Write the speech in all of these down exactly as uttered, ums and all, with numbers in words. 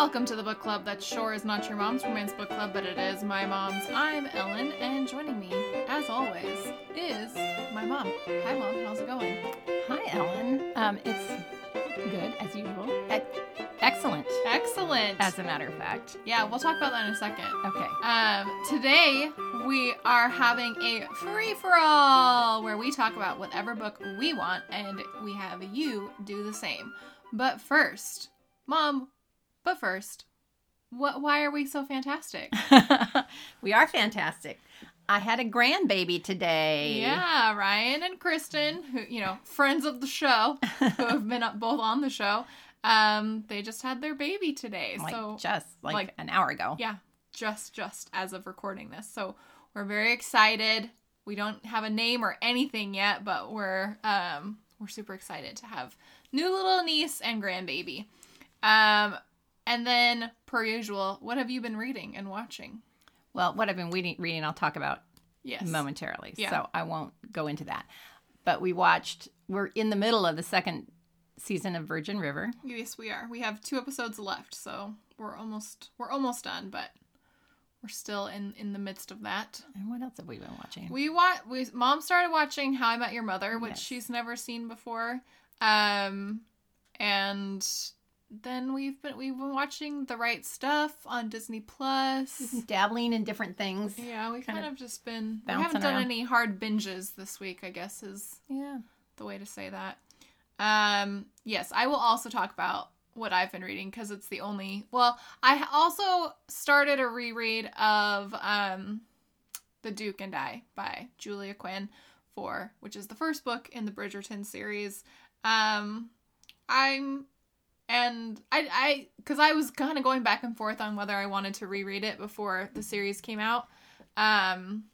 Welcome to the book club that sure is not your mom's romance book club, but it is my mom's. I'm Ellen, and joining me, as always, is my mom. Hi, Mom. How's it going? Hi, Ellen. Um, it's good, as usual. E- excellent. Excellent. As a matter of fact. Yeah, we'll talk about that in a second. Okay. Um, today, we are having a free-for-all where we talk about whatever book we want, and we have you do the same. But first, Mom... But first, what, why are we so fantastic? We are fantastic. I had a grandbaby today. Yeah, Ryan and Kristen, who, you know, friends of the show, who have been up both on the show, um, they just had their baby today. Like so just like, like an hour ago. Yeah, just just as of recording this. So we're very excited. We don't have a name or anything yet, but we're um, we're super excited to have new little niece and grandbaby. Um. And then, per usual, what have you been reading and watching? Well, what I've been reading, reading I'll talk about yes. momentarily, yeah. so I won't go into that. But we watched, we're in the middle of the second season of Virgin River. Yes, we are. We have two episodes left, so we're almost we're almost done, but we're still in, in the midst of that. And what else have we been watching? We wa- we Mom started watching How I Met Your Mother, which yes. she's never seen before, um, and... Then we've been we've been watching The Right Stuff on Disney Plus. Dabbling in different things. Yeah, we've kind, kind of, of just been we haven't done around. any hard binges this week, I guess is yeah the way to say that. Um, yes, I will also talk about what I've been reading because it's the only. Well, I also started a reread of um, The Duke and I by Julie Quinn, for which is the first book in the Bridgerton series. Um, I'm. And I, I, because I was kind of going back and forth on whether I wanted to reread it before the series came out, um,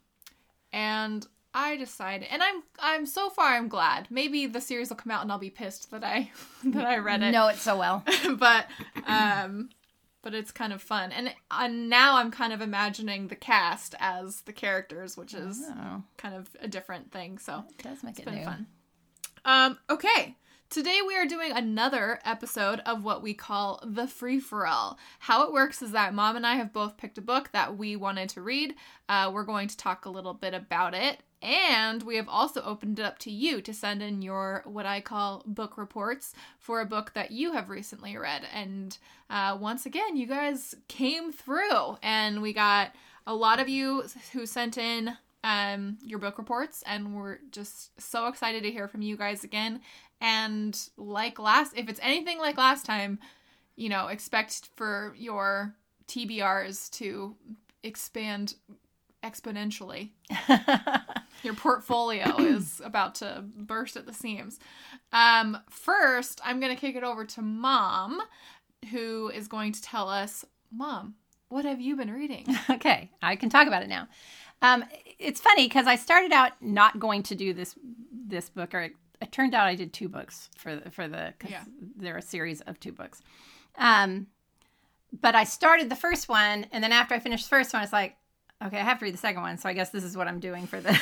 and I decided, and I'm, I'm so far I'm glad. Maybe the series will come out and I'll be pissed that I, that I read it. Know it so well, but, um, but it's kind of fun, and and now I'm kind of imagining the cast as the characters, which is oh. kind of a different thing. So it does make it's it been new. Fun. Um, okay. Today we are doing another episode of what we call the free-for-all. How it works is that Mom and I have both picked a book that we wanted to read. Uh, we're going to talk a little bit about it. And we have also opened it up to you to send in your, what I call, book reports for a book that you have recently read. And uh, once again, you guys came through. And we got a lot of you who sent in um, your book reports. And we're just so excited to hear from you guys again. And like last, if it's anything like last time, you know, expect for your T B Rs to expand exponentially. Your portfolio is about to burst at the seams. Um, first, I'm going to kick it over to Mom, who is going to tell us, Mom, what have you been reading? Okay, I can talk about it now. Um, it's funny because I started out not going to do this this book or it turned out I did two books for the, for the, cause yeah. they're a series of two books. Um, but I started the first one and then after I finished the first one, it's like, okay, I have to read the second one. So I guess this is what I'm doing for the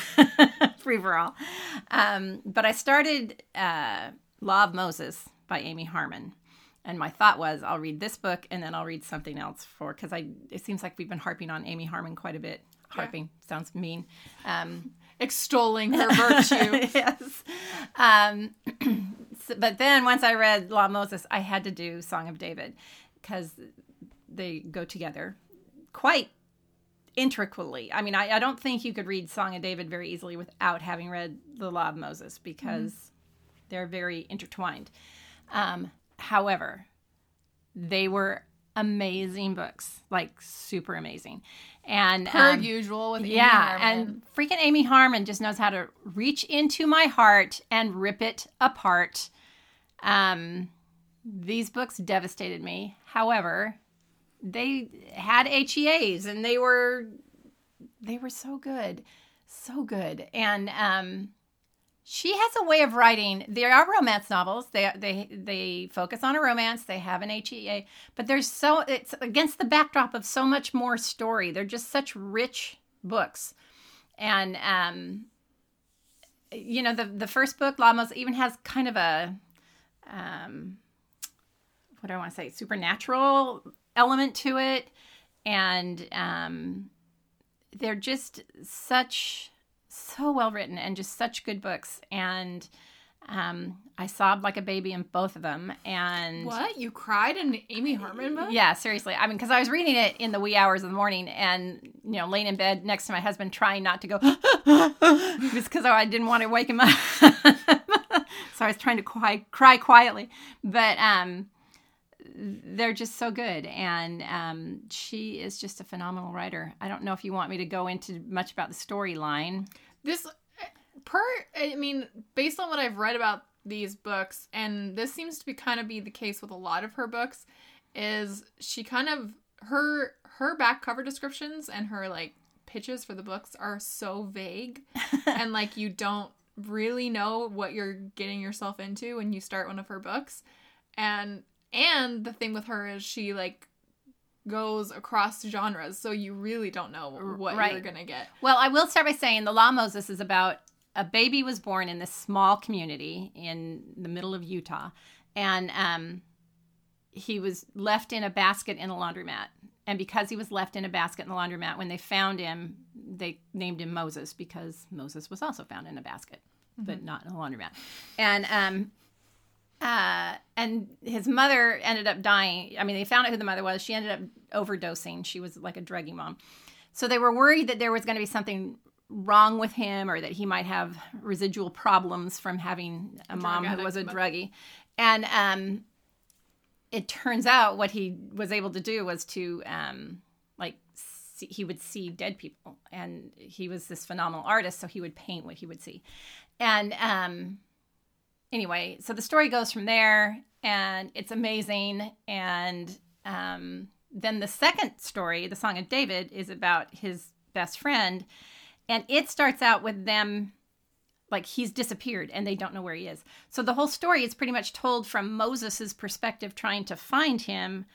free for all. Um, but I started, uh, Law of Moses by Amy Harmon. And my thought was I'll read this book and then I'll read something else for, cause I, it seems like we've been harping on Amy Harmon quite a bit. Harping yeah. sounds mean. Um, extolling her virtue. Yes. Um, so, but then once I read Law of Moses, I had to do Song of David because they go together quite intricately. I mean, I, I don't think you could read Song of David very easily without having read the Law of Moses because mm-hmm. they're very intertwined. Um, however, they were amazing books, like super amazing. And per um, usual with Amy yeah, Harmon. And freaking Amy Harmon just knows how to reach into my heart and rip it apart. Um, these books devastated me. However, they had H E As, and they were they were so good, so good. And um, she has a way of writing. They are romance novels. They they they focus on a romance. They have an H E A, but there's so it's against the backdrop of so much more story. They're just such rich books, and um, you know the the first book, Law of Moses, even has kind of a um, what do I want to say supernatural element to it. And um, they're just such, so well written and just such good books. And um, I sobbed like a baby in both of them. And what? You cried in Amy Harmon book? Yeah, seriously. I mean, because I was reading it in the wee hours of the morning and, you know, laying in bed next to my husband trying not to go, just because I didn't want to wake him up. So I was trying to cry, cry quietly. But um, they're just so good. And um, she is just a phenomenal writer. I don't know if you want me to go into much about the storyline. This, per, I mean, based on what I've read about these books, and this seems to be kind of be the case with a lot of her books, is she kind of, her her back cover descriptions and her, like, pitches for the books are so vague. And, like, you don't really know what you're getting yourself into when you start one of her books. And and the thing with her is she, like, goes across genres, so you really don't know what right. you're gonna get. Well, I will start by saying the Law of Moses is about a baby was born in this small community in the middle of Utah, and um, he was left in a basket in a laundromat. And because he was left in a basket in the laundromat, when they found him, they named him Moses because Moses was also found in a basket, mm-hmm. but not in a laundromat. And um, uh, and his mother ended up dying. I mean, they found out who the mother was. She ended up overdosing. She was like a druggy mom. So they were worried that there was going to be something wrong with him or that he might have residual problems from having a, a mom who was a druggie. And um, it turns out what he was able to do was to, um, like, see, he would see dead people. And he was this phenomenal artist, so he would paint what he would see. And um, anyway, so the story goes from there, and it's amazing. And um, then the second story, The Song of David, is about his best friend. And it starts out with them, like, he's disappeared and they don't know where he is. So the whole story is pretty much told from Moses's perspective, trying to find him,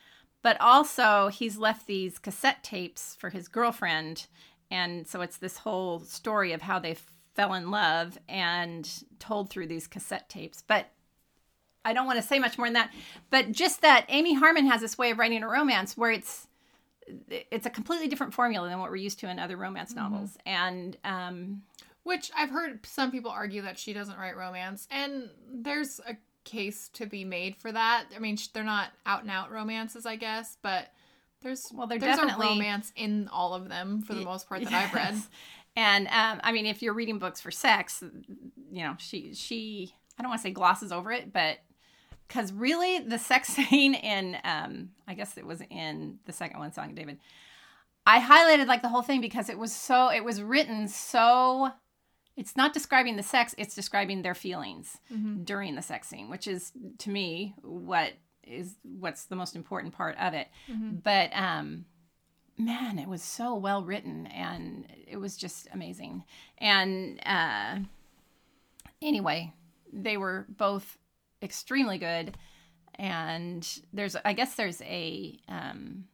but also he's left these cassette tapes for his girlfriend. And so it's this whole story of how they fell in love and told through these cassette tapes. But I don't want to say much more than that. But just that Amy Harmon has this way of writing a romance where it's it's a completely different formula than what we're used to in other romance mm-hmm. novels. And um which I've heard some people argue that she doesn't write romance, and there's a case to be made for that. I mean, they're not out and out romances, I guess, but there's well, there's definitely a romance in all of them for the most part that yes. I've read. And um, I mean, if you're reading books for sex, you know, she she I don't want to say glosses over it, but because really the sex scene in um, I guess it was in the second one, Song of David. I highlighted like the whole thing because it was so it was written so. It's not describing the sex, it's describing their feelings mm-hmm. during the sex scene, which is, to me, what is what's the most important part of it. Mm-hmm. But, um, man, it was so well written, and it was just amazing. And uh, anyway, they were both extremely good. And there's, I guess there's a um,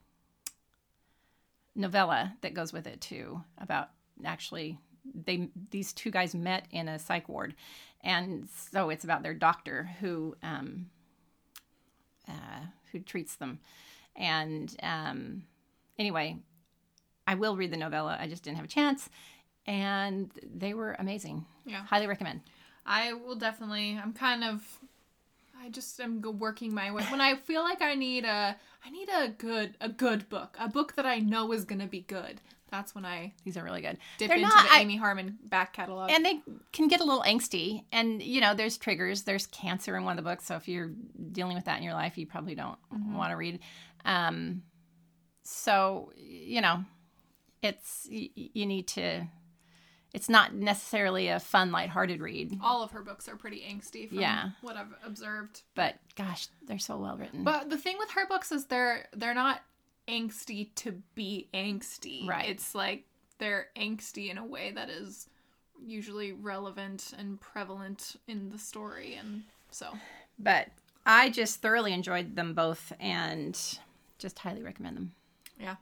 novella that goes with it, too, about actually... They these two guys met in a psych ward, and so it's about their doctor who um, uh, who treats them. And um, anyway, I will read the novella. I just didn't have a chance, and they were amazing. Yeah, highly recommend. I will definitely. I'm kind of. I just am working my way. When I feel like I need a, I need a good a good book, a book that I know is gonna be good. That's when I these are really good. Dip They're into not, the Amy I, Harmon back catalog, and they can get a little angsty. And you know, there's triggers. There's cancer in one of the books, so if you're dealing with that in your life, you probably don't mm-hmm. want to read. Um, so you know, it's you, you need to. It's not necessarily a fun, lighthearted read. All of her books are pretty angsty, from yeah. what I've observed. But gosh, they're so well written. But the thing with her books is they're they're not. angsty to be angsty. Right. It's like they're angsty in a way that is usually relevant and prevalent in the story, and so. But I just thoroughly enjoyed them both and just highly recommend them. Yeah.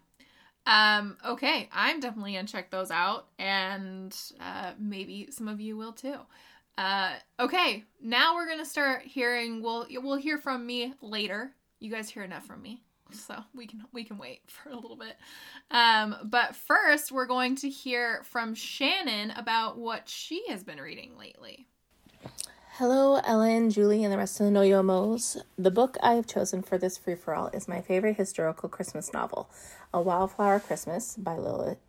Um, okay. I'm definitely going to check those out, and uh, maybe some of you will too. Uh, okay. Now we're going to start hearing, we'll, we'll hear from me later. You guys hear enough from me. so we can we can wait for a little bit. Um, but first, we're going to hear from Shannon about what she has been reading lately. Hello, Ellen, Julie, and the rest of the Know Your Mo's. The book I have chosen for this free-for-all is my favorite historical Christmas novel, A Wildflower Christmas by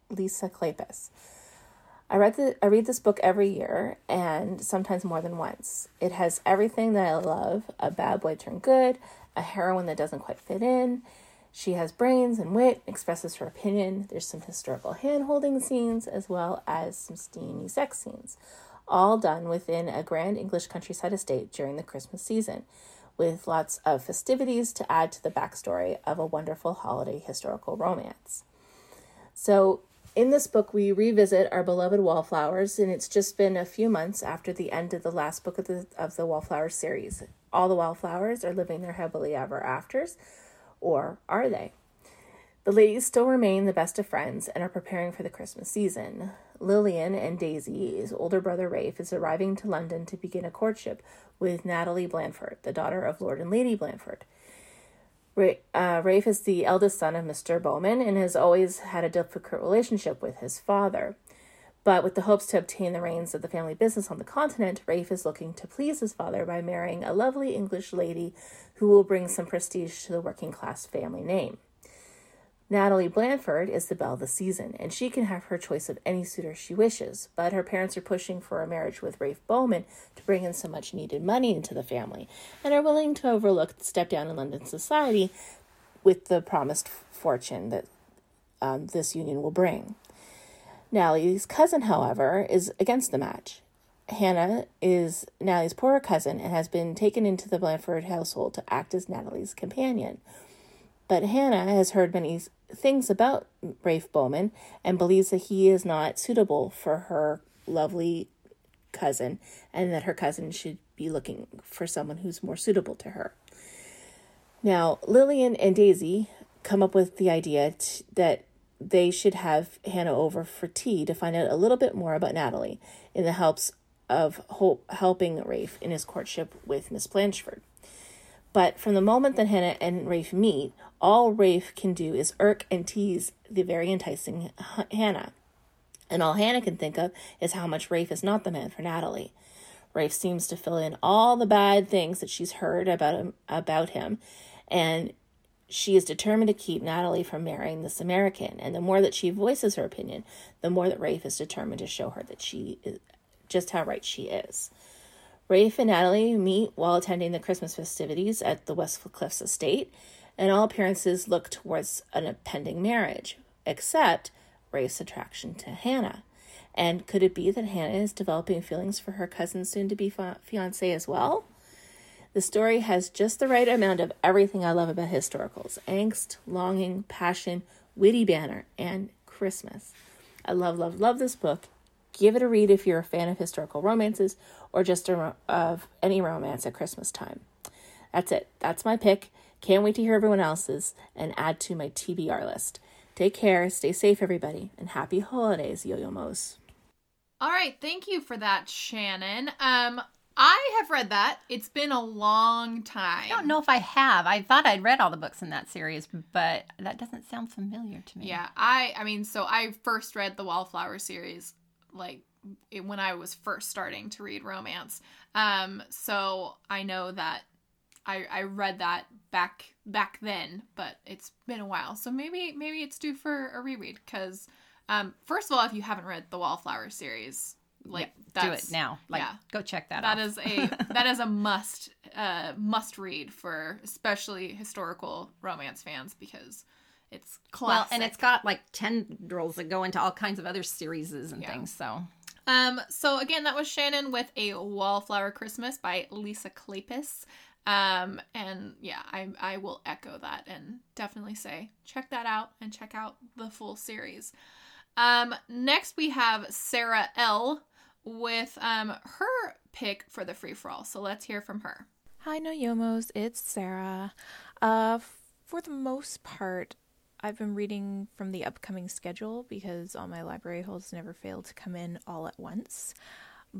Lisa Kleypas. I read the, I read this book every year, and sometimes more than once. It has everything that I love, a bad boy turned good, a heroine that doesn't quite fit in. She has brains and wit, expresses her opinion. There's some historical hand-holding scenes, as well as some steamy sex scenes, all done within a grand English countryside estate during the Christmas season, with lots of festivities to add to the backstory of a wonderful holiday historical romance. So, in this book, we revisit our beloved wallflowers, and it's just been a few months after the end of the last book of the of the Wallflower series. All the wallflowers are living their happily ever afters, or are they? The ladies still remain the best of friends and are preparing for the Christmas season. Lillian and Daisy's older brother Rafe is arriving to London to begin a courtship with Natalie Blandford, the daughter of Lord and Lady Blandford. Uh, Rafe is the eldest son of Mister Bowman and has always had a difficult relationship with his father. But with the hopes to obtain the reins of the family business on the continent, Rafe is looking to please his father by marrying a lovely English lady who will bring some prestige to the working-class family name. Natalie Blandford is the belle of the season, and she can have her choice of any suitor she wishes, but her parents are pushing for a marriage with Rafe Bowman to bring in some much-needed money into the family, and are willing to overlook the step-down in London society with the promised fortune that um, this union will bring. Natalie's cousin, however, is against the match. Hannah is Natalie's poorer cousin and has been taken into the Blandford household to act as Natalie's companion. But Hannah has heard many things about Rafe Bowman and believes that he is not suitable for her lovely cousin and that her cousin should be looking for someone who's more suitable to her. Now, Lillian and Daisy come up with the idea t- that they should have Hannah over for tea to find out a little bit more about Natalie in the hopes of ho- helping Rafe in his courtship with Miss Blanchford. But from the moment that Hannah and Rafe meet, all Rafe can do is irk and tease the very enticing Hannah. And all Hannah can think of is how much Rafe is not the man for Natalie. Rafe seems to fill in all the bad things that she's heard about him, about him, and she is determined to keep Natalie from marrying this American. And the more that she voices her opinion, the more that Rafe is determined to show her that she is just how right she is. Rafe and Natalie meet while attending the Christmas festivities at the Westcliffs estate, and all appearances look towards an impending marriage, except Rafe's attraction to Hannah. And could it be that Hannah is developing feelings for her cousin's soon-to-be fa- fiancé as well? The story has just the right amount of everything I love about historicals: angst, longing, passion, witty banter, and Christmas. I love, love, love this book. Give it a read if you're a fan of historical romances or just a ro- of any romance at Christmas time. That's it. That's my pick. Can't wait to hear everyone else's and add to my T B R list. Take care. Stay safe, everybody. And happy holidays, Yo-Yo Mo's. All right. Thank you for that, Shannon. Um, I have read that. It's been a long time. I don't know if I have. I thought I'd read all the books in that series, but that doesn't sound familiar to me. Yeah. I, I mean, so I first read the Wallflower series like it, when I was first starting to read romance. Um, so I know that I, I read that back, back then, but it's been a while. So maybe, maybe it's due for a reread. Cause, um, first of all, if you haven't read the Wallflower series, like yeah, that's, do it now. Like yeah, go check that out. That is a, that is a must, uh, must read for especially historical romance fans, because it's classic. Well, and it's got like tendrils that go into all kinds of other series and yeah. things, so. Um, so again, that was Shannon with A Wallflower Christmas by Lisa Kleypas. Um, and yeah, I I will echo that and definitely say check that out and check out the full series. Um, next we have Sarah L. with um her pick for the free-for-all. So let's hear from her. Hi, No Yomos, it's Sarah. Uh, for the most part, I've been reading from the upcoming schedule because all my library holds never fail to come in all at once.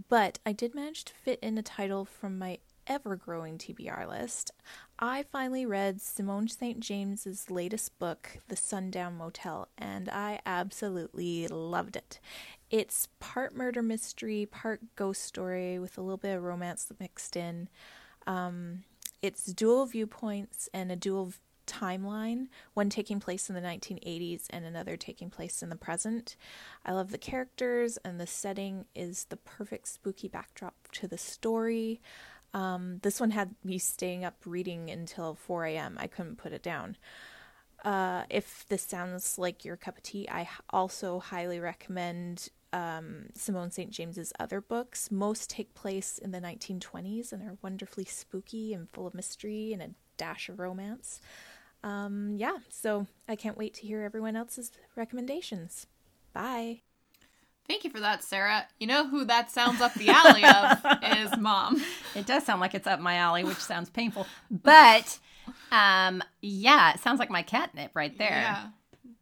But I did manage to fit in a title from my ever-growing T B R list, I finally read Simone Saint James's latest book, The Sundown Motel, and I absolutely loved it. It's part murder mystery, part ghost story with a little bit of romance mixed in. Um, it's dual viewpoints and a dual v- timeline, one taking place in the nineteen eighties and another taking place in the present. I love the characters, and the setting is the perfect spooky backdrop to the story. Um, this one had me staying up reading until four a.m. I couldn't put it down. Uh, if this sounds like your cup of tea, I also highly recommend um, Simone Saint James's other books. Most take place in the nineteen twenties and are wonderfully spooky and full of mystery and a dash of romance. Um, yeah, so I can't wait to hear everyone else's recommendations. Bye. Thank you for that, Sarah. You know who that sounds up the alley of is Mom. It does sound like it's up my alley, which sounds painful. But, um, yeah, it sounds like my catnip right there. Yeah.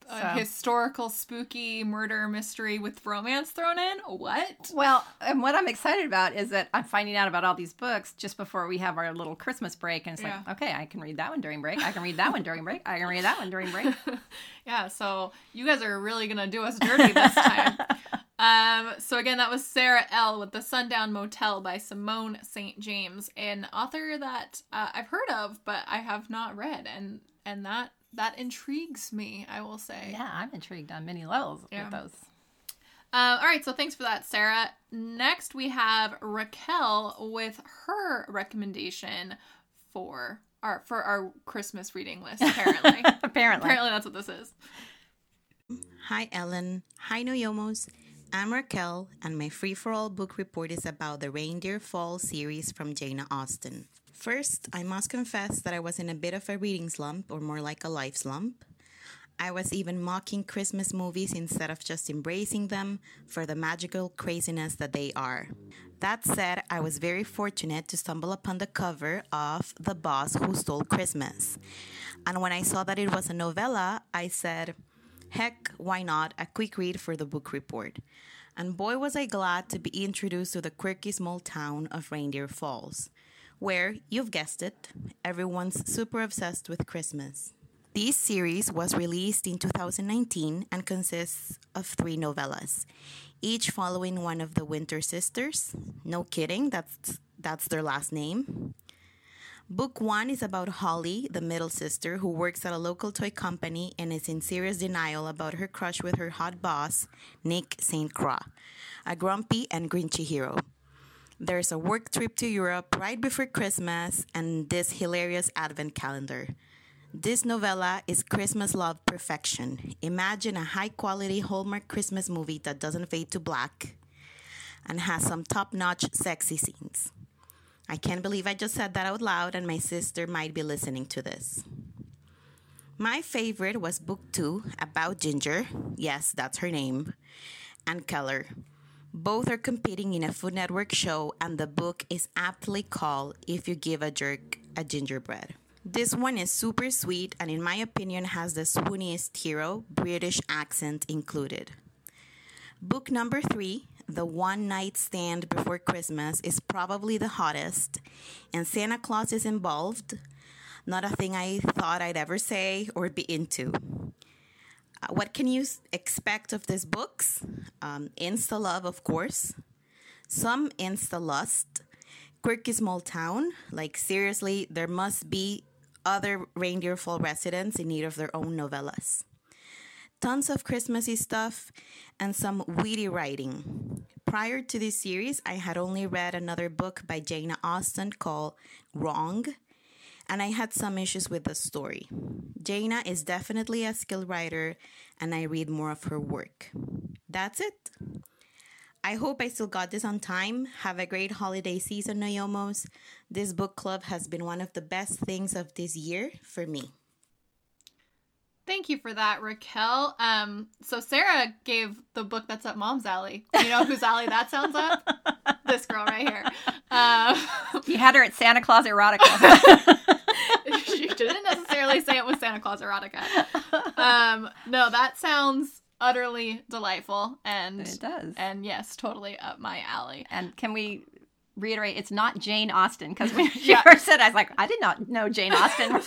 So. A historical, spooky murder mystery with romance thrown in? What? Well, and what I'm excited about is that I'm finding out about all these books just before we have our little Christmas break. And it's yeah. like, okay, I can read that one during break. I can read that one during break. I can read that one during break. Yeah, so you guys are really going to do us dirty this time. Um, so again, that was Sarah L. with The Sundown Motel by Simone Saint James, an author that uh, I've heard of, but I have not read, and and that, that intrigues me, I will say. Yeah, I'm intrigued on many levels yeah. with those. Uh, all right, so thanks for that, Sarah. Next, we have Raquel with her recommendation for our, for our Christmas reading list, apparently. apparently. Apparently that's what this is. Hi, Ellen. Hi, Noyomos. I'm Raquel, and my free-for-all book report is about the Reindeer Falls series from Jane Austen. First, I must confess that I was in a bit of a reading slump, or more like a life slump. I was even mocking Christmas movies instead of just embracing them for the magical craziness that they are. That said, I was very fortunate to stumble upon the cover of The Boss Who Stole Christmas. And when I saw that it was a novella, I said, heck, why not? A quick read for the book report. And boy was I glad to be introduced to the quirky small town of Reindeer Falls, where, you've guessed it, everyone's super obsessed with Christmas. This series was released in two thousand nineteen and consists of three novellas, each following one of the Winter Sisters. No kidding, that's, that's their last name. Book one is about Holly, the middle sister, who works at a local toy company and is in serious denial about her crush with her hot boss, Nick Saint Croix, a grumpy and grinchy hero. There's a work trip to Europe right before Christmas and this hilarious advent calendar. This novella is Christmas love perfection. Imagine a high-quality Hallmark Christmas movie that doesn't fade to black and has some top-notch sexy scenes. I can't believe I just said that out loud, and my sister might be listening to this. My favorite was book two, about Ginger, yes, that's her name, and Keller. Both are competing in a Food Network show, and the book is aptly called If You Give a Jerk a Gingerbread. This one is super sweet, and in my opinion has the swooniest hero, British accent included. Book number three, The One Night Stand Before Christmas, is probably the hottest, and Santa Claus is involved. Not a thing I thought I'd ever say or be into. Uh, what can you expect of these books? Um, insta-love, of course. Some insta-lust. Quirky small town. Like, seriously, there must be other Reindeer Fall residents in need of their own novellas. Tons of Christmassy stuff, and some witty writing. Prior to this series, I had only read another book by Jane Austen called Wrong, and I had some issues with the story. Jane is definitely a skilled writer, and I read more of her work. That's it. I hope I still got this on time. Have a great holiday season, Noyomos. This book club has been one of the best things of this year for me. Thank you for that, Raquel. Um, so Sarah gave the book that's up Mom's alley. You know whose alley that sounds up? This girl right here. Uh, you had her at Santa Claus Erotica. She didn't necessarily say it was Santa Claus Erotica. Um, no, that sounds utterly delightful. And it does. And yes, totally up my alley. And can we reiterate, it's not Jane Austen, because when she yeah. first said it, I was like, I did not know Jane Austen.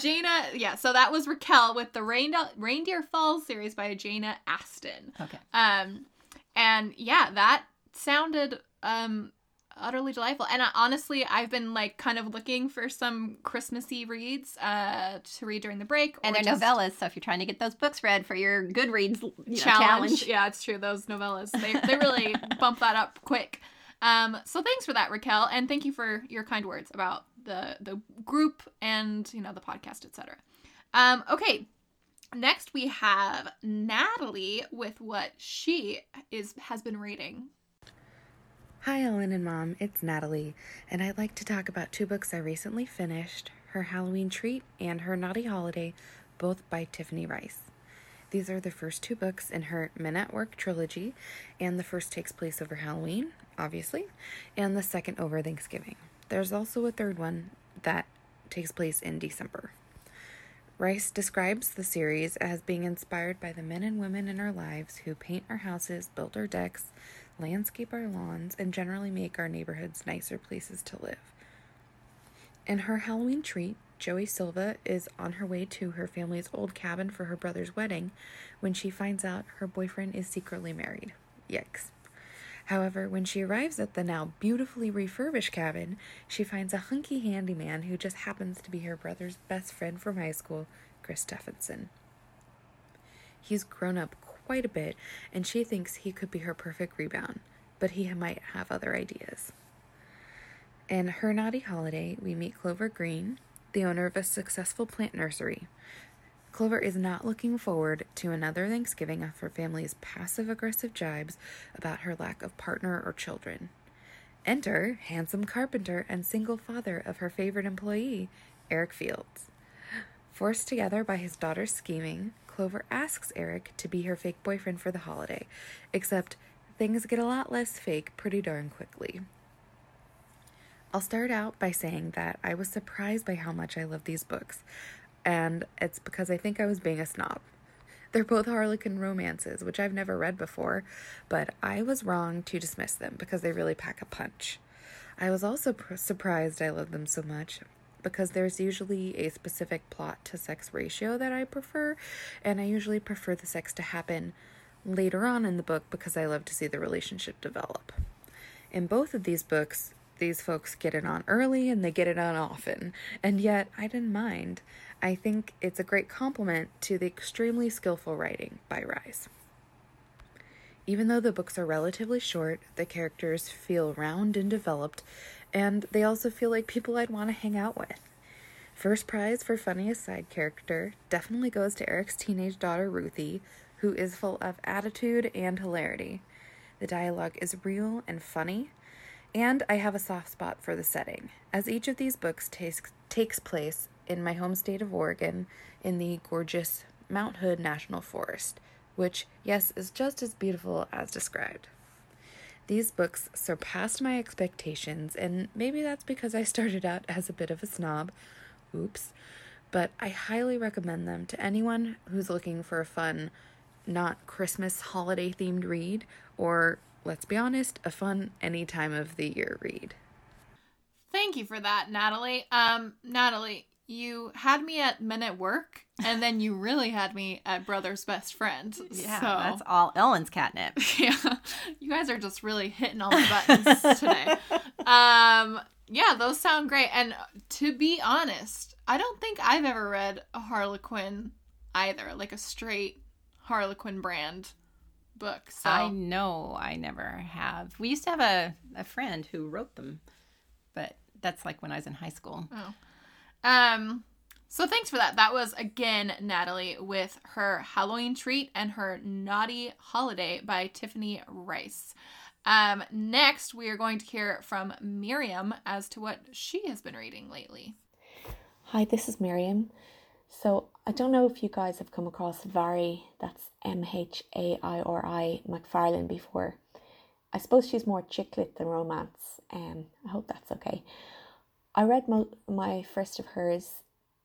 Jana, yeah, so that was Raquel with the Reindeer, Reindeer Falls series by Jana Aston. Okay. Um, and yeah, that sounded um utterly delightful. And I, honestly, I've been like kind of looking for some Christmassy reads uh to read during the break. And they're just novellas, so if you're trying to get those books read for your Goodreads you know, challenge. challenge. Yeah, it's true. Those novellas, they they really bump that up quick. Um, so thanks for that, Raquel, and thank you for your kind words about the the group and, you know, the podcast, et cetera. Um, okay, next we have Natalie with what she is has been reading. Hi, Ellen and Mom, it's Natalie, and I'd like to talk about two books I recently finished, Her Halloween Treat and Her Naughty Holiday, both by Tiffany Rice. These are the first two books in her Men at Work trilogy, and the first takes place over Halloween, obviously, and the second over Thanksgiving. There's also a third one that takes place in December. Rice describes the series as being inspired by the men and women in our lives who paint our houses, build our decks, landscape our lawns, and generally make our neighborhoods nicer places to live. In Her Halloween Treat, Joey Silva is on her way to her family's old cabin for her brother's wedding when she finds out her boyfriend is secretly married. Yikes. However, when she arrives at the now beautifully refurbished cabin, she finds a hunky handyman who just happens to be her brother's best friend from high school, Chris Stephenson. He's grown up quite a bit, and she thinks he could be her perfect rebound, but he might have other ideas. In Her Naughty Holiday, we meet Clover Green, the owner of a successful plant nursery. Clover is not looking forward to another Thanksgiving of her family's passive-aggressive jibes about her lack of partner or children. Enter handsome carpenter and single father of her favorite employee, Eric Fields. Forced together by his daughter's scheming, Clover asks Eric to be her fake boyfriend for the holiday, except things get a lot less fake pretty darn quickly. I'll start out by saying that I was surprised by how much I love these books, and it's because I think I was being a snob. They're both Harlequin romances, which I've never read before, but I was wrong to dismiss them because they really pack a punch. I was also pr- surprised I love them so much because there's usually a specific plot to sex ratio that I prefer, and I usually prefer the sex to happen later on in the book because I love to see the relationship develop. In both of these books, these folks get it on early and they get it on often, and yet I didn't mind. I think it's a great compliment to the extremely skillful writing by Rice. Even though the books are relatively short, the characters feel round and developed, and they also feel like people I'd want to hang out with. First prize for funniest side character definitely goes to Eric's teenage daughter Ruthie, who is full of attitude and hilarity. The dialogue is real and funny. And I have a soft spot for the setting, as each of these books takes takes place in my home state of Oregon in the gorgeous Mount Hood National Forest, which, yes, is just as beautiful as described. These books surpassed my expectations, and maybe that's because I started out as a bit of a snob. Oops. But I highly recommend them to anyone who's looking for a fun, not Christmas holiday-themed read, or, let's be honest, a fun any time of the year read. Thank you for that, Natalie. Um, Natalie, you had me at Men at Work, and then you really had me at Brother's Best Friend. Yeah, so that's all Ellen's catnip. Yeah, you guys are just really hitting all the buttons today. Um, yeah, those sound great. And to be honest, I don't think I've ever read a Harlequin either, like a straight Harlequin brand book. So I know I never have. We used to have a, a friend who wrote them, but that's like when I was in high school. Oh. Um, so thanks for that. That was, again, Natalie with Her Halloween Treat and Her Naughty Holiday by Tiffany Rice. Um, next, we are going to hear from Miriam as to what she has been reading lately. Hi, this is Miriam. So I don't know if you guys have come across Mhairi, that's M H A I R I, McFarlane before. I suppose she's more chick lit than romance. Um, I hope that's okay. I read my, my first of hers,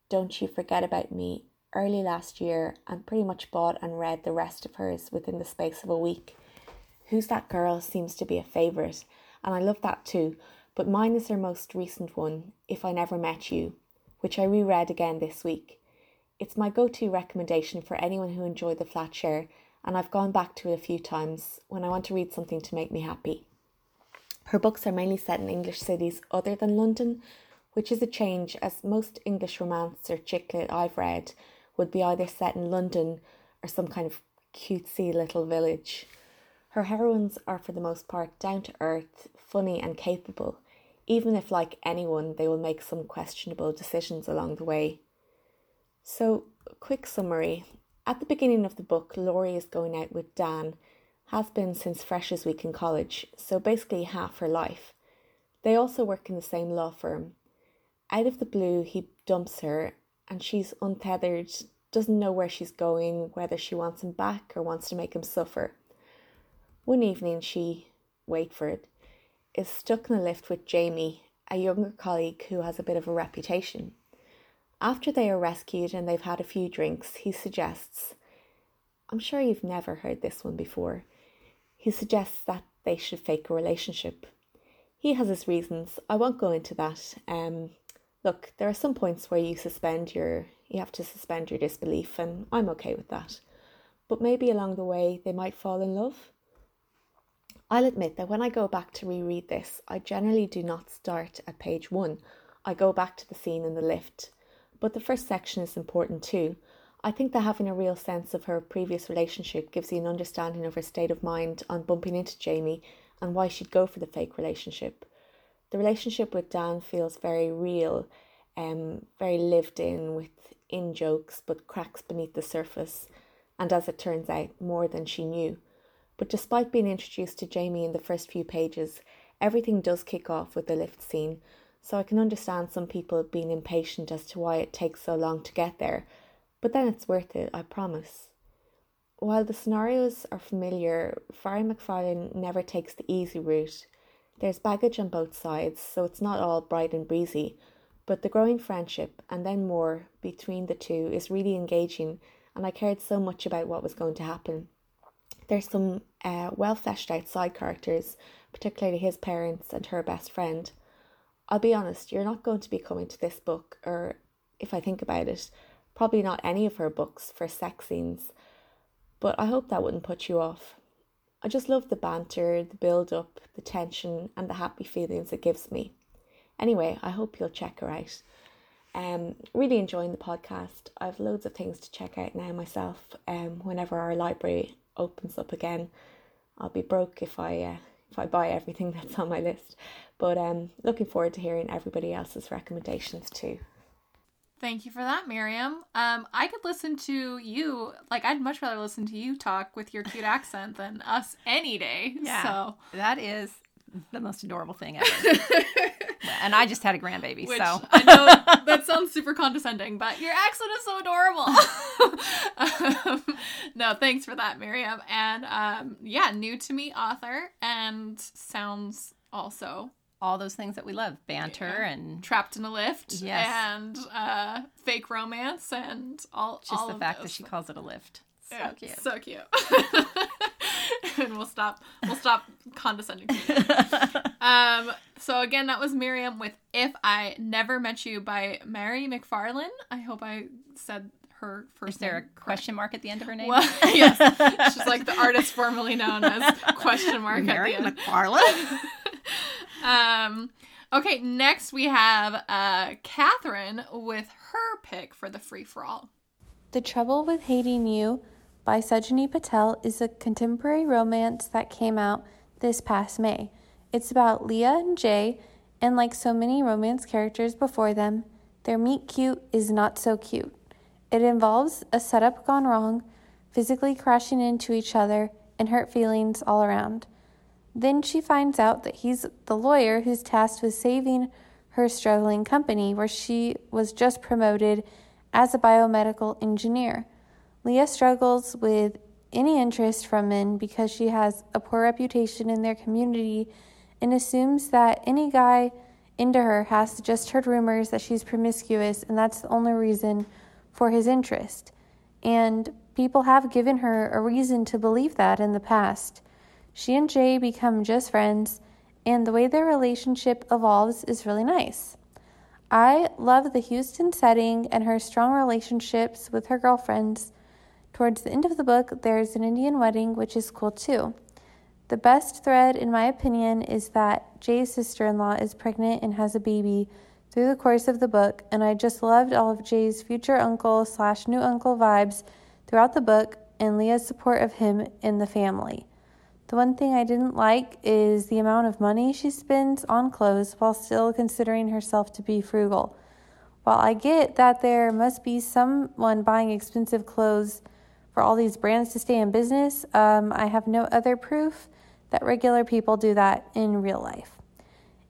Don't You Forget About Me, early last year, and pretty much bought and read the rest of hers within the space of a week. Who's That Girl seems to be a favourite, and I love that too, but mine is their most recent one, If I Never Met You, which I reread again this week. It's my go-to recommendation for anyone who enjoyed The Flatshare, and I've gone back to it a few times when I want to read something to make me happy. Her books are mainly set in English cities other than London, which is a change, as most English romance or chick lit I've read would be either set in London or some kind of cutesy little village. Her heroines are for the most part down to earth, funny and capable, even if, like anyone, they will make some questionable decisions along the way. So, quick summary. At the beginning of the book, Laurie is going out with Dan, has been since Freshers Week in college, so basically half her life. They also work in the same law firm. Out of the blue, he dumps her and she's untethered, doesn't know where she's going, whether she wants him back or wants to make him suffer. One evening she, wait for it, is stuck in a lift with Jamie, a younger colleague who has a bit of a reputation. After they are rescued and they've had a few drinks, he suggests, I'm sure you've never heard this one before, he suggests that they should fake a relationship. He has his reasons, I won't go into that. Um, look, there are some points where you suspend your, you have to suspend your disbelief, and I'm okay with that. But maybe along the way they might fall in love. I'll admit that when I go back to reread this, I generally do not start at page one. I go back to the scene in the lift. But the first section is important too. I think that having a real sense of her previous relationship gives you an understanding of her state of mind on bumping into Jamie and why she'd go for the fake relationship. The relationship with Dan feels very real, um, very lived in, with in-jokes but cracks beneath the surface, and as it turns out, more than she knew. But despite being introduced to Jamie in the first few pages, everything does kick off with the lift scene, so I can understand some people being impatient as to why it takes so long to get there, but then it's worth it, I promise. While the scenarios are familiar, Mhairi McFarlane never takes the easy route. There's baggage on both sides, so it's not all bright and breezy, but the growing friendship, and then more, between the two is really engaging, and I cared so much about what was going to happen. There's some uh, well-fleshed-out side characters, particularly his parents and her best friend. I'll be honest, you're not going to be coming to this book, or, if I think about it, probably not any of her books for sex scenes, but I hope that wouldn't put you off. I just love the banter, the build-up, the tension, and the happy feelings it gives me. Anyway, I hope you'll check her out. Um, really enjoying the podcast. I have loads of things to check out now myself. Um, whenever our library opens up again, I'll be broke if I uh, if I buy everything that's on my list, but um, looking forward to hearing everybody else's recommendations too. Thank you for that, Miriam. Um, I could listen to you, like I'd much rather listen to you talk with your cute accent than us any day. Yeah, so that is the most adorable thing ever. And I just had a grandbaby, which, so I know that sounds super condescending, but your accent is so adorable. um, no, thanks for that, Miriam. And um, yeah, new to me author, and sounds also all those things that we love: banter, yeah, and trapped in a lift, yes, and uh, fake romance, and all. Just all the of fact those. That she calls it a lift. So yeah, cute, so cute. And we'll stop. We'll stop condescending to you. Um. So again, that was Miriam with "If I Never Met You" by Mhairi McFarlane. I hope I said her first. Is there name a question mark at the end of her name? Well, yes. She's like the artist formerly known as question mark Mhairi at the end. McFarlane. um. Okay. Next, we have uh Catherine with her pick for the free for all. The Trouble with Hating You by Sajni Patel is a contemporary romance that came out this past May. It's about Leah and Jay, and like so many romance characters before them, their meet-cute is not so cute. It involves a setup gone wrong, physically crashing into each other, and hurt feelings all around. Then she finds out that he's the lawyer who's tasked with saving her struggling company, where she was just promoted as a biomedical engineer. Leah struggles with any interest from men because she has a poor reputation in their community and assumes that any guy into her has just heard rumors that she's promiscuous, and that's the only reason for his interest. And people have given her a reason to believe that in the past. She and Jay become just friends and the way their relationship evolves is really nice. I love the Houston setting and her strong relationships with her girlfriends. Towards the end of the book, there's an Indian wedding, which is cool too. The best thread, in my opinion, is that Jay's sister-in-law is pregnant and has a baby through the course of the book, and I just loved all of Jay's future uncle slash new uncle vibes throughout the book and Leah's support of him and the family. The one thing I didn't like is the amount of money she spends on clothes while still considering herself to be frugal. While I get that there must be someone buying expensive clothes for all these brands to stay in business, um, I have no other proof that regular people do that in real life.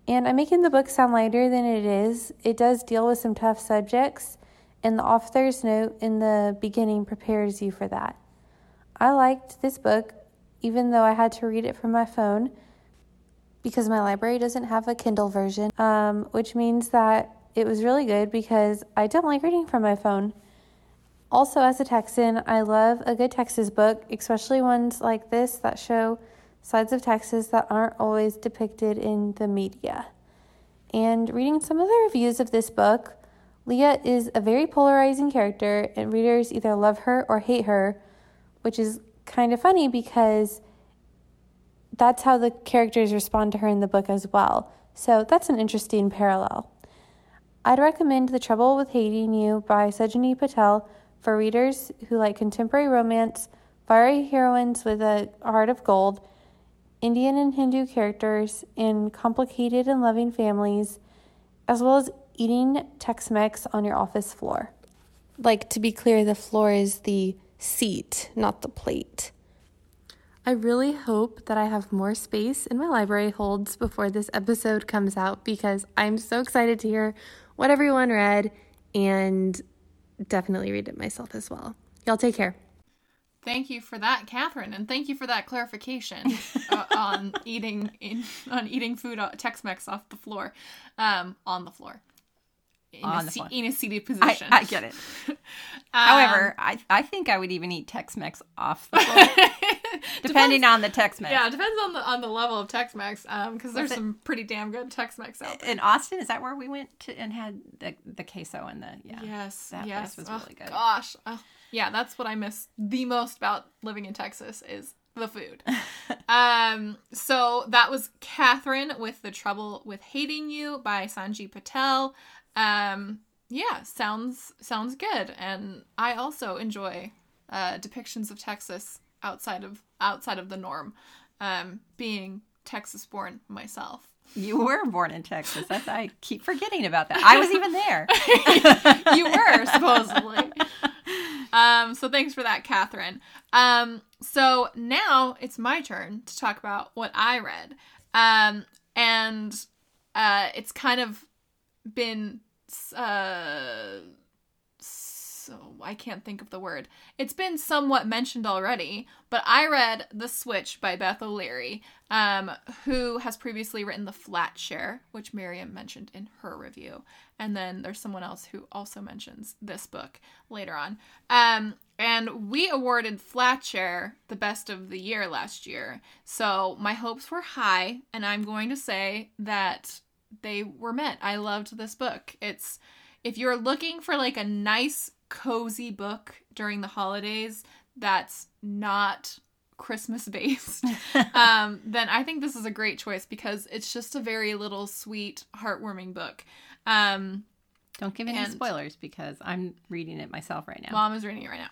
And I'm making the book sound lighter than it is. It does deal with some tough subjects, and the author's note in the beginning prepares you for that. I liked this book, even though I had to read it from my phone because my library doesn't have a Kindle version, um, which means that it was really good because I don't like reading from my phone. Also, as a Texan, I love a good Texas book, especially ones like this that show sides of Texas that aren't always depicted in the media. And reading some of the reviews of this book, Leah is a very polarizing character, and readers either love her or hate her, which is kind of funny because that's how the characters respond to her in the book as well. So that's an interesting parallel. I'd recommend The Trouble with Hating You by Sajni Patel for readers who like contemporary romance, fiery heroines with a heart of gold, Indian and Hindu characters, and complicated and loving families, as well as eating Tex-Mex on your office floor. Like, to be clear, the floor is the seat, not the plate. I really hope that I have more space in my library holds before this episode comes out, because I'm so excited to hear what everyone read and definitely read it myself as well. Y'all take care. Thank you for that, Catherine, and thank you for that clarification uh, on eating in, on eating food Tex-Mex off the floor, um, on the floor, in, on a, the floor. in a seated position. I, I get it. um, However, I I think I would even eat Tex-Mex off the floor, depending depends, on the Tex-Mex. Yeah, it depends on the on the level of Tex-Mex, um, because there's it, some pretty damn good Tex-Mex out there. In Austin, is that where we went to and had the the queso and the yeah? Yes, that yes. place was oh, really good. Gosh. Oh. Yeah, that's what I miss the most about living in Texas is the food. um, so that was Catherine with The Trouble with Hating You by Sajni Patel. Um, yeah, sounds sounds good. And I also enjoy uh, depictions of Texas outside of outside of the norm. Um, being Texas born myself. You were born in Texas. That's, I keep forgetting about that. I was even there. You were, supposedly. Um, so thanks for that, Catherine. Um, so now it's my turn to talk about what I read. Um, and, uh, it's kind of been, uh, so I can't think of the word. It's been somewhat mentioned already, but I read The Switch by Beth O'Leary, um, who has previously written The Flatshare, which Miriam mentioned in her review. And then there's someone else who also mentions this book later on. Um, and we awarded Flatshare the best of the year last year. So my hopes were high, and I'm going to say that they were met. I loved this book. It's, if you're looking for like a nice, cozy book during the holidays that's not Christmas based, um, then I think this is a great choice because it's just a very little, sweet, heartwarming book. Um, Don't give any spoilers because I'm reading it myself right now. Mom is reading it right now.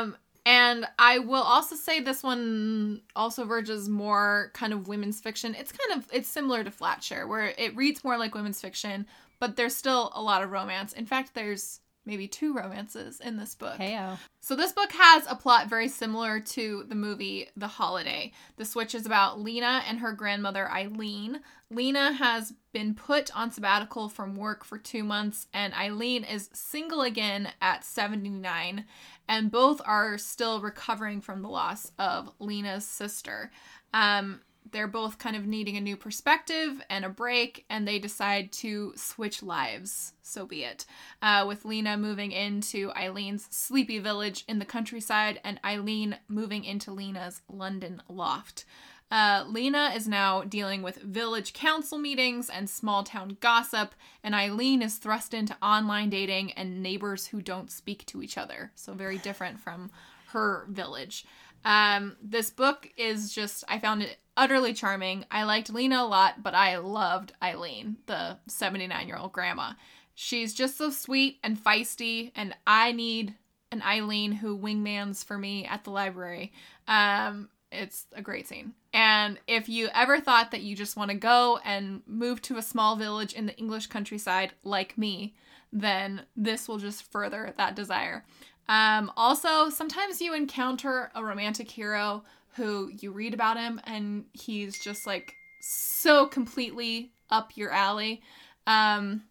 Um, and I will also say this one also verges more kind of women's fiction. It's kind of, it's similar to Flatshare where it reads more like women's fiction, but there's still a lot of romance. In fact, there's maybe two romances in this book. Hey-o. So this book has a plot very similar to the movie The Holiday. The Switch is about Lena and her grandmother Eileen. Lena has been put on sabbatical from work for two months, and Eileen is single again at seventy-nine, and both are still recovering from the loss of Lena's sister. Um, they're both kind of needing a new perspective and a break, and they decide to switch lives, so be it. Uh, with Lena moving into Eileen's sleepy village in the countryside and Eileen moving into Lena's London loft. Uh, Lena is now dealing with village council meetings and small town gossip, and Eileen is thrust into online dating and neighbors who don't speak to each other. So very different from her village. Um, this book is just, I found it utterly charming. I liked Lena a lot, but I loved Eileen, the seventy-nine-year-old grandma. She's just so sweet and feisty, and I need an Eileen who wingmans for me at the library. Um, it's a great scene. And if you ever thought that you just want to go and move to a small village in the English countryside like me, then this will just further that desire. Um, also, sometimes you encounter a romantic hero who you read about him and he's just like so completely up your alley. Um,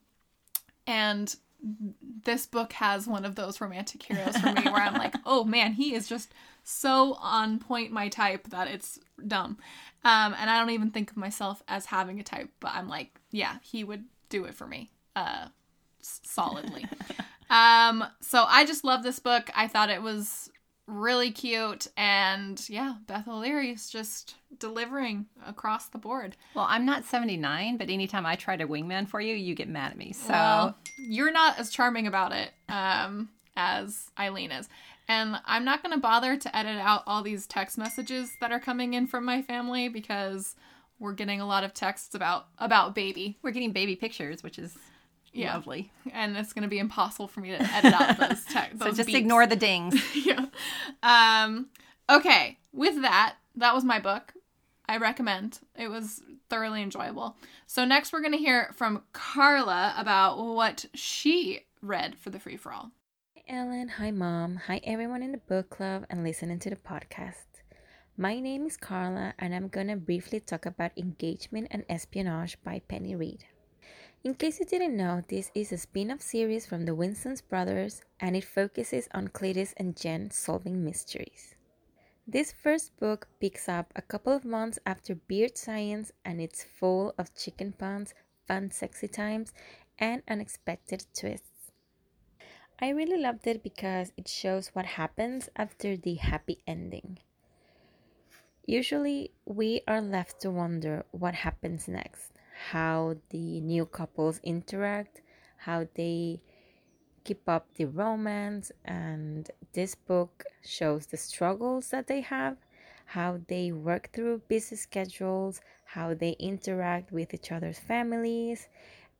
and this book has one of those romantic heroes for me where I'm like, oh man, he is just so on point my type that it's dumb. Um, and I don't even think of myself as having a type, but I'm like, yeah, he would do it for me, uh, solidly. Um, so I just love this book. I thought it was really cute, and yeah, Beth O'Leary is just delivering across the board. Well, I'm not seventy-nine, but anytime I try to wingman for you, you get mad at me. So well, you're not as charming about it, um, as Eileen is. And I'm not going to bother to edit out all these text messages that are coming in from my family because we're getting a lot of texts about, about baby. We're getting baby pictures, which is... yeah. Lovely. And it's going to be impossible for me to edit out those texts. So just beeps. Ignore the dings. Yeah. Um, okay. With that, that was my book. I recommend. It was thoroughly enjoyable. So next we're going to hear from Carla about what she read for the free-for-all. Hi, Ellen. Hi, Mom. Hi, everyone in the book club and listening to the podcast. My name is Carla, and I'm going to briefly talk about Engagement and Espionage by Penny Reed. In case you didn't know, this is a spin-off series from the Winston Brothers, and it focuses on Cletus and Jen solving mysteries. This first book picks up a couple of months after Beard Science, and it's full of chicken puns, fun sexy times, and unexpected twists. I really loved it because it shows what happens after the happy ending. Usually, we are left to wonder what happens next. How the new couples interact, how they keep up the romance, and this book shows the struggles that they have, how they work through busy schedules, how they interact with each other's families,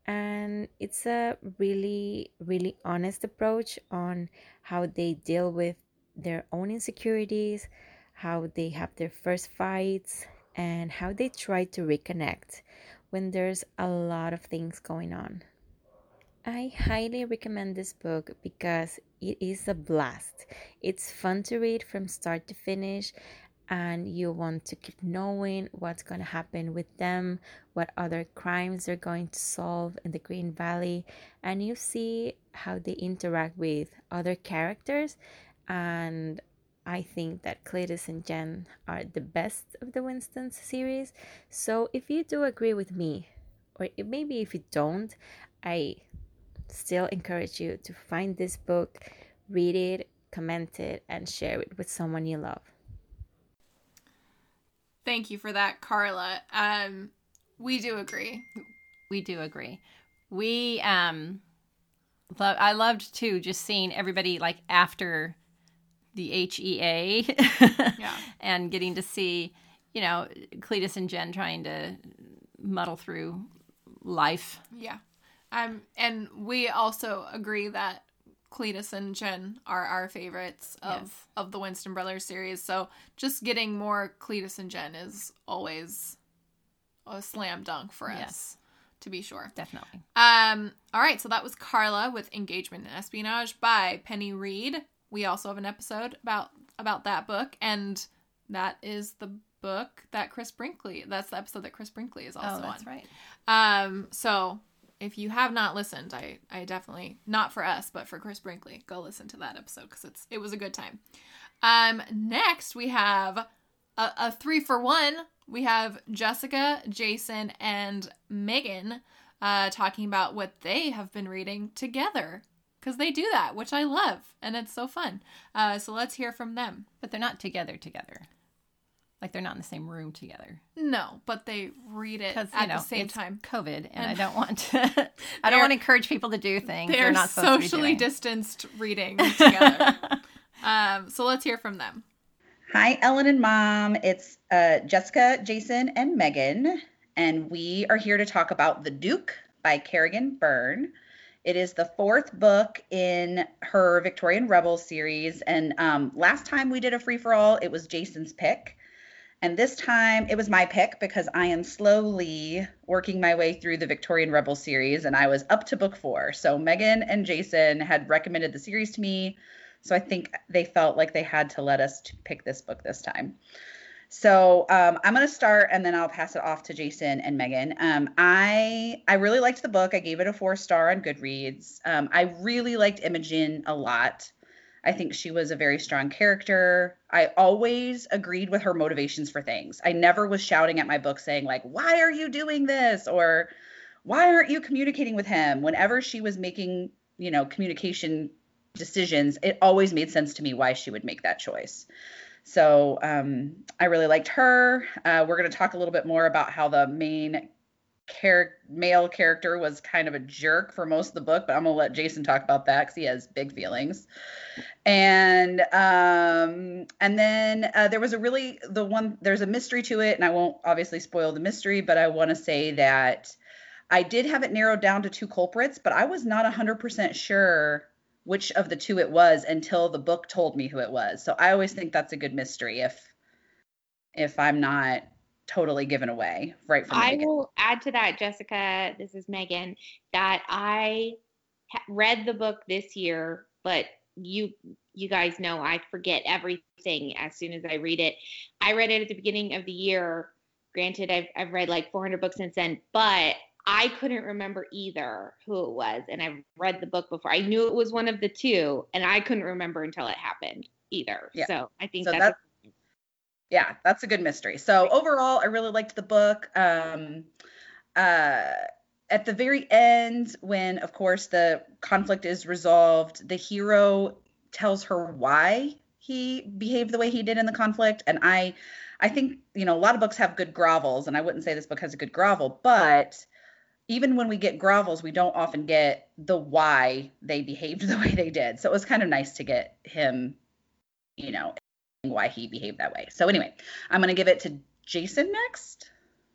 and it's a really, really honest approach on how they deal with their own insecurities, how they have their first fights, and how they try to reconnect when there's a lot of things going on. I highly recommend this book because it is a blast. It's fun to read from start to finish, and you want to keep knowing what's going to happen with them, what other crimes they're going to solve in the Green Valley, and you see how they interact with other characters. And I think that Cletus and Jen are the best of the Winston's series. So if you do agree with me, or maybe if you don't, I still encourage you to find this book, read it, comment it, and share it with someone you love. Thank you for that, Carla. Um, we do agree. We do agree. We um, love. I loved too just seeing everybody like after the H E A yeah. and getting to see, you know, Cletus and Jen trying to muddle through life. Yeah. Um, and we also agree that Cletus and Jen are our favorites of, yes. of the Winston Brothers series. So just getting more Cletus and Jen is always a slam dunk for us. Yes. To be sure. Definitely. Um. All right. So that was Carla with Engagement and Espionage by Penny Reed. We also have an episode about about that book, and that is the book that Chris Brinkley, that's the episode that Chris Brinkley is also on. Oh, that's on. Right. Um, so if you have not listened, I, I definitely, not for us, but for Chris Brinkley, go listen to that episode because it's it was a good time. Um, next, we have a, a three for one. We have Jessica, Jason, and Megan uh, talking about what they have been reading together. Because they do that, which I love, and it's so fun. Uh, so let's hear from them. But they're not together together. Like, they're not in the same room together. No, but they read it at you know, the same it's time. COVID, and, and I don't want to. I don't want to encourage people to do things they're, they're not supposed socially to be distanced reading together. um, so let's hear from them. Hi, Ellen and Mom. It's uh, Jessica, Jason, and Megan, and we are here to talk about The Duke by Kerrigan Byrne. It is the fourth book in her Victorian Rebel series, and um, last time we did a free-for-all, it was Jason's pick. And this time it was my pick because I am slowly working my way through the Victorian Rebel series, and I was up to book four. So Megan and Jason had recommended the series to me, so I think they felt like they had to let us pick this book this time. So um, I'm going to start, and then I'll pass it off to Jason and Megan. Um, I I really liked the book. I gave it a four star on Goodreads. Um, I really liked Imogen a lot. I think she was a very strong character. I always agreed with her motivations for things. I never was shouting at my book saying, like, why are you doing this? Or why aren't you communicating with him? Whenever she was making, you know, communication decisions, it always made sense to me why she would make that choice. So um, I really liked her. Uh, we're going to talk a little bit more about how the main Char- male character was kind of a jerk for most of the book, but I'm gonna let Jason talk about that because he has big feelings. And um, and then uh, there was a really the one there's a mystery to it, and I won't obviously spoil the mystery, but I want to say that I did have it narrowed down to two culprits, but I was not one hundred percent sure which of the two it was until the book told me who it was. So I always think that's a good mystery if if I'm not totally given away right from the beginning. I will add to that, Jessica, this is Megan, that I ha- read the book this year, but you you guys know I forget everything as soon as I read it. I read it at the beginning of the year. Granted, I've I've read like four hundred books since then, but I couldn't remember either who it was, and I've read the book before. I knew it was one of the two, and I couldn't remember until it happened either. Yeah. So I think so that's... that's- Yeah, that's a good mystery. So overall, I really liked the book. Um, uh, at the very end, when, of course, the conflict is resolved, the hero tells her why he behaved the way he did in the conflict. And I I think, you know, a lot of books have good grovels, and I wouldn't say this book has a good grovel, but even when we get grovels, we don't often get the why they behaved the way they did. So it was kind of nice to get him, you know, why he behaved that way. So anyway, I'm going to give it to Jason next.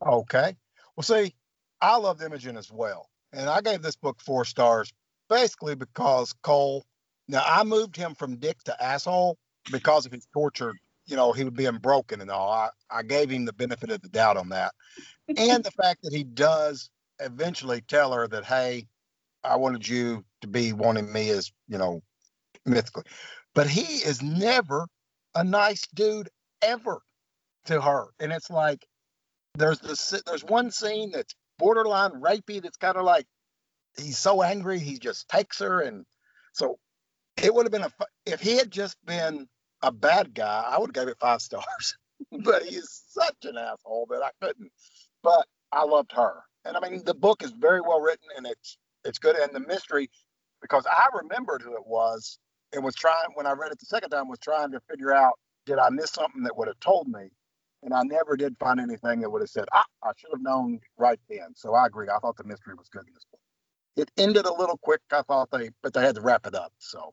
Okay. Well, see, I loved Imogen as well. And I gave this book four stars, basically because Cole, now I moved him from dick to asshole because if he's tortured, you know, he would be broken and all. I, I gave him the benefit of the doubt on that. And the fact that he does eventually tell her that, hey, I wanted you to be wanting me as, you know, mythically. But he is never a nice dude ever to her. And it's like, there's this, there's one scene that's borderline rapey. That's kind of like, he's so angry. He just takes her. And so it would have been a, if he had just been a bad guy, I would have gave it five stars, but he's such an asshole that I couldn't, but I loved her. And I mean, the book is very well written and it's, it's good. And the mystery, because I remembered who it was, and was trying, when I read it the second time, was trying to figure out, did I miss something that would have told me? And I never did find anything that would have said, ah, I should have known right then. So I agree. I thought the mystery was good in this book. It ended a little quick, I thought, they, but they had to wrap it up. So,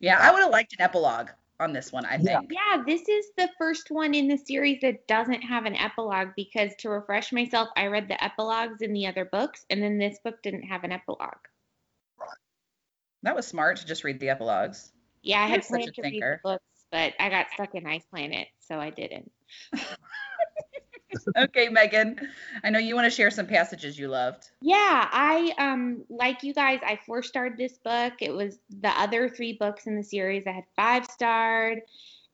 yeah, I would have liked an epilogue on this one, I think. Yeah. yeah, this is the first one in the series that doesn't have an epilogue because, to refresh myself, I read the epilogues in the other books, and then this book didn't have an epilogue. Right. That was smart to just read the epilogues. Yeah, I had planned to read the books, but I got stuck in Ice Planet, so I didn't. Okay, Megan, I know you want to share some passages you loved. Yeah, I, um, like you guys, I four-starred this book. It was the other three books in the series I had five-starred.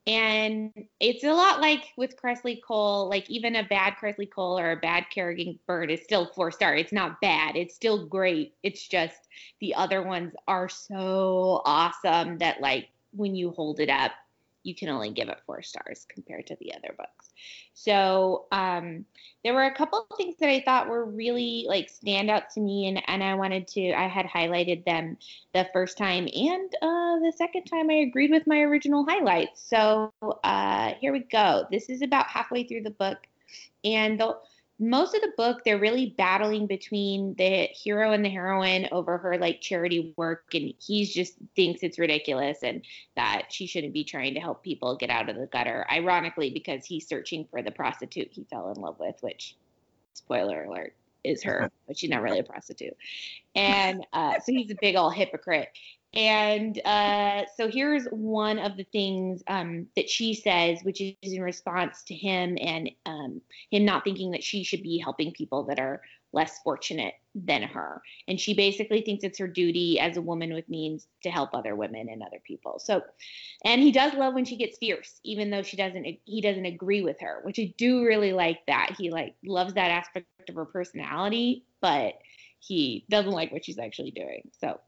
And it's a lot like with Kresley Cole, like even a bad Kresley Cole or a bad Kerrigan Byrne is still four star. It's not bad. It's still great. It's just the other ones are so awesome that like when you hold it up, you can only give it four stars compared to the other books. So um, there were a couple of things that I thought were really like standouts to me, and, and I wanted to, I had highlighted them the first time, and uh, the second time I agreed with my original highlights. So uh, here we go. This is about halfway through the book, and the most of the book, they're really battling between the hero and the heroine over her like charity work, and he's just thinks it's ridiculous and that she shouldn't be trying to help people get out of the gutter, ironically because he's searching for the prostitute he fell in love with, which, spoiler alert, is her, but she's not really a prostitute. And uh, so he's a big old hypocrite. And uh, so here's one of the things um, that she says, which is in response to him and um, him not thinking that she should be helping people that are less fortunate than her. And she basically thinks it's her duty as a woman with means to help other women and other people. So, and he does love when she gets fierce, even though she doesn't, he doesn't agree with her, which I do really like that. He like loves that aspect of her personality, but he doesn't like what she's actually doing. So.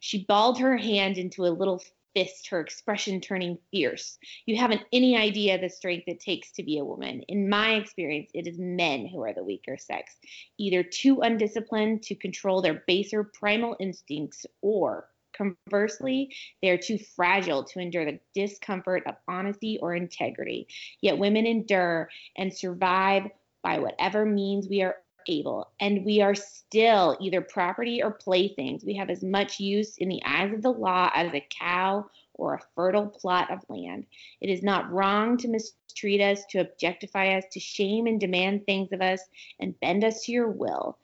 She balled her hand into a little fist, her expression turning fierce. You haven't any idea the strength it takes to be a woman. In my experience, it is men who are the weaker sex, either too undisciplined to control their baser primal instincts, or conversely, they are too fragile to endure the discomfort of honesty or integrity. Yet women endure and survive by whatever means we are able, and we are still either property or playthings. We have as much use in the eyes of the law as a cow or a fertile plot of land. It is not wrong to mistreat us, to objectify us, to shame and demand things of us, and bend us to your will.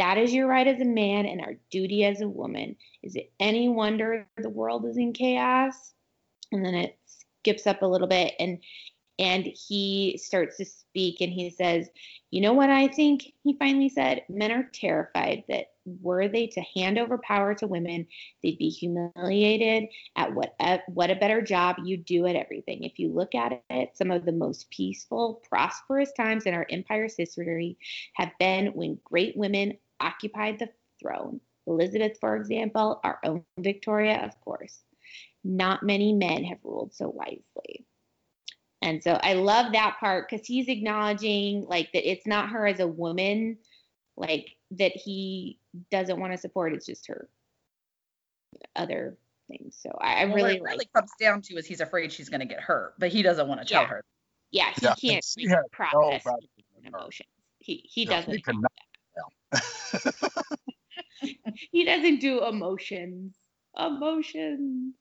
That is your right as a man and our duty as a woman. Is it any wonder the world is in chaos? And then it skips up a little bit, and And he starts to speak, and he says, you know what I think? He finally said, men are terrified that were they to hand over power to women, they'd be humiliated at what a, what a better job you do at everything. If you look at it, some of the most peaceful, prosperous times in our empire's history have been when great women occupied the throne. Elizabeth, for example, our own Victoria, of course. Not many men have ruled so wisely. And so I love that part, because he's acknowledging like that it's not her as a woman, like that he doesn't want to support. It's just her other things. So I, I well, really, it really like comes that. Down to is he's afraid she's going to get hurt, but he doesn't want to tell yeah. her. Yeah, he yeah, can't he process no emotions. He he yeah, doesn't. He, do that. He doesn't do emotions. Emotions.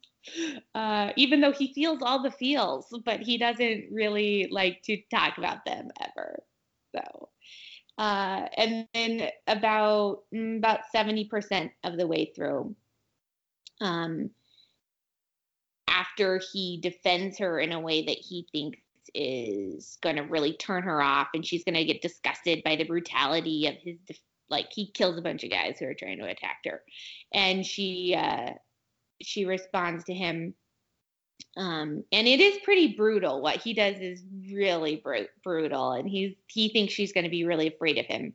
Uh, even though he feels all the feels, but he doesn't really like to talk about them ever. So, uh, and then about about seventy percent of the way through, um, after he defends her in a way that he thinks is going to really turn her off, and she's going to get disgusted by the brutality of his, def- like he kills a bunch of guys who are trying to attack her, and she. Uh, She responds to him, um, and it is pretty brutal. What he does is really br- brutal, and he's he thinks she's going to be really afraid of him.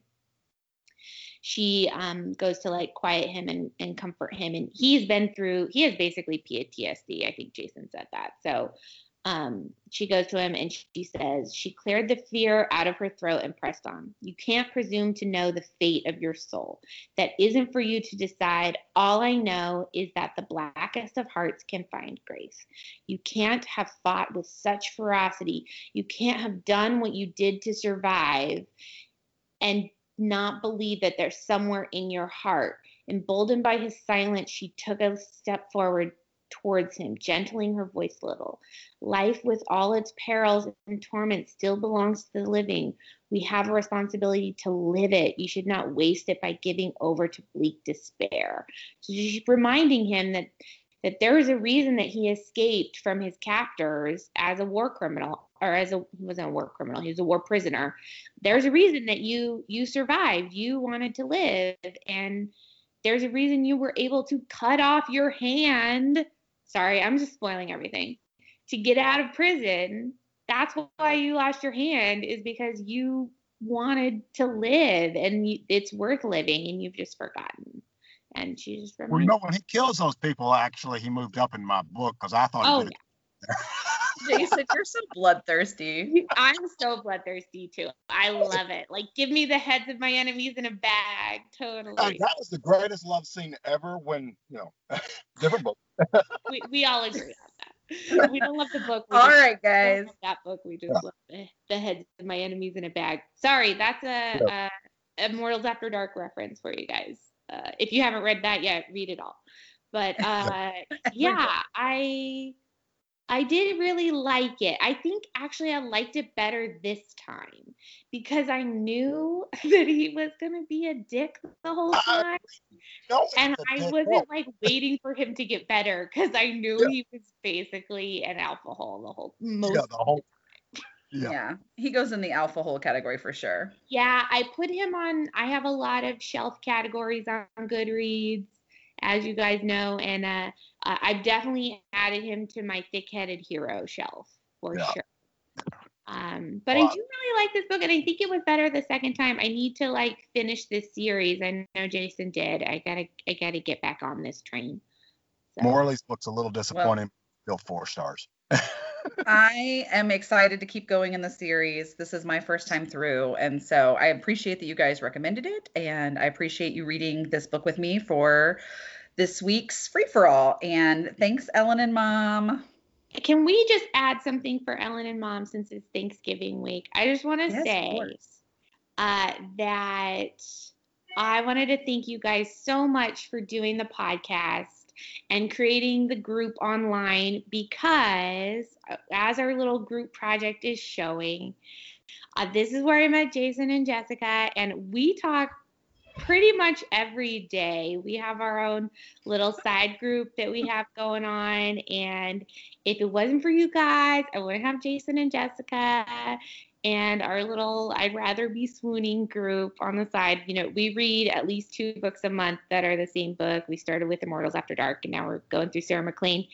She um, goes to like quiet him and, and comfort him, and he's been through. He has basically P T S D. I think Jason said that. So um, she goes to him, and she says she cleared the fear out of her throat and pressed on. You can't presume to know the fate of your soul. That isn't for you to decide. All I know is that the blackest of hearts can find grace. You can't have fought with such ferocity. You can't have done what you did to survive and not believe that there's somewhere in your heart. Emboldened by his silence, she took a step forward towards him, gentling her voice a little. Life with all its perils and torments still belongs to the living. We have a responsibility to live it. You should not waste it by giving over to bleak despair. So she's reminding him that that there is a reason that he escaped from his captors as a war criminal, or as a he wasn't a war criminal, he was a war prisoner. There's a reason that you you survived. You wanted to live, and there's a reason you were able to cut off your hand. Sorry, I'm just spoiling everything. To get out of prison, that's why you lost your hand, is because you wanted to live, and you, it's worth living, and you've just forgotten. And she just remembers. Well, you know, when he kills those people, actually, he moved up in my book because I thought. Oh, he yeah. Jason, you're so bloodthirsty. I'm so bloodthirsty too. I love it. Like, give me the heads of my enemies in a bag. Totally. Uh, that was the greatest love scene ever. When you know, different book. we we all agree on that. We don't love the book. We all just, right, guys. Love that book. We just yeah. love the, the heads of my enemies in a bag. Sorry, that's a yeah. uh, Immortals After Dark reference for you guys. Uh, if you haven't read that yet, read it all. But uh, yeah, I I did really like it. I think actually I liked it better this time because I knew that he was gonna be a dick the whole time, I and I wasn't point. like waiting for him to get better because I knew yeah. he was basically an alpha hole the whole most yeah, the whole- Yeah. yeah, he goes in the alpha hole category for sure. Yeah, I put him on, I have a lot of shelf categories on Goodreads, as you guys know, and uh, uh, I've definitely added him to my thick-headed hero shelf for yeah. sure. Um, but wow. I do really like this book, and I think it was better the second time. I need to, like, finish this series. I know Jason did. I gotta, I gotta get back on this train. So. Morley's book's a little disappointing. Well, still four stars. I am excited to keep going in the series. This is my first time through, and so I appreciate that you guys recommended it, and I appreciate you reading this book with me for this week's free-for-all. And thanks, Ellen and Mom. Can we just add something for Ellen and Mom since it's Thanksgiving week? I just want to yes, say uh, that I wanted to thank you guys so much for doing the podcast and creating the group online, because as our little group project is showing, uh, this is where I met Jason and Jessica, and we talk pretty much every day. We have our own little side group that we have going on, and if it wasn't for you guys, I wouldn't have Jason and Jessica and our little I'd Rather Be Swooning group on the side. You know, we read at least two books a month that are the same book. We started with Immortals After Dark, and now we're going through Sarah McLean.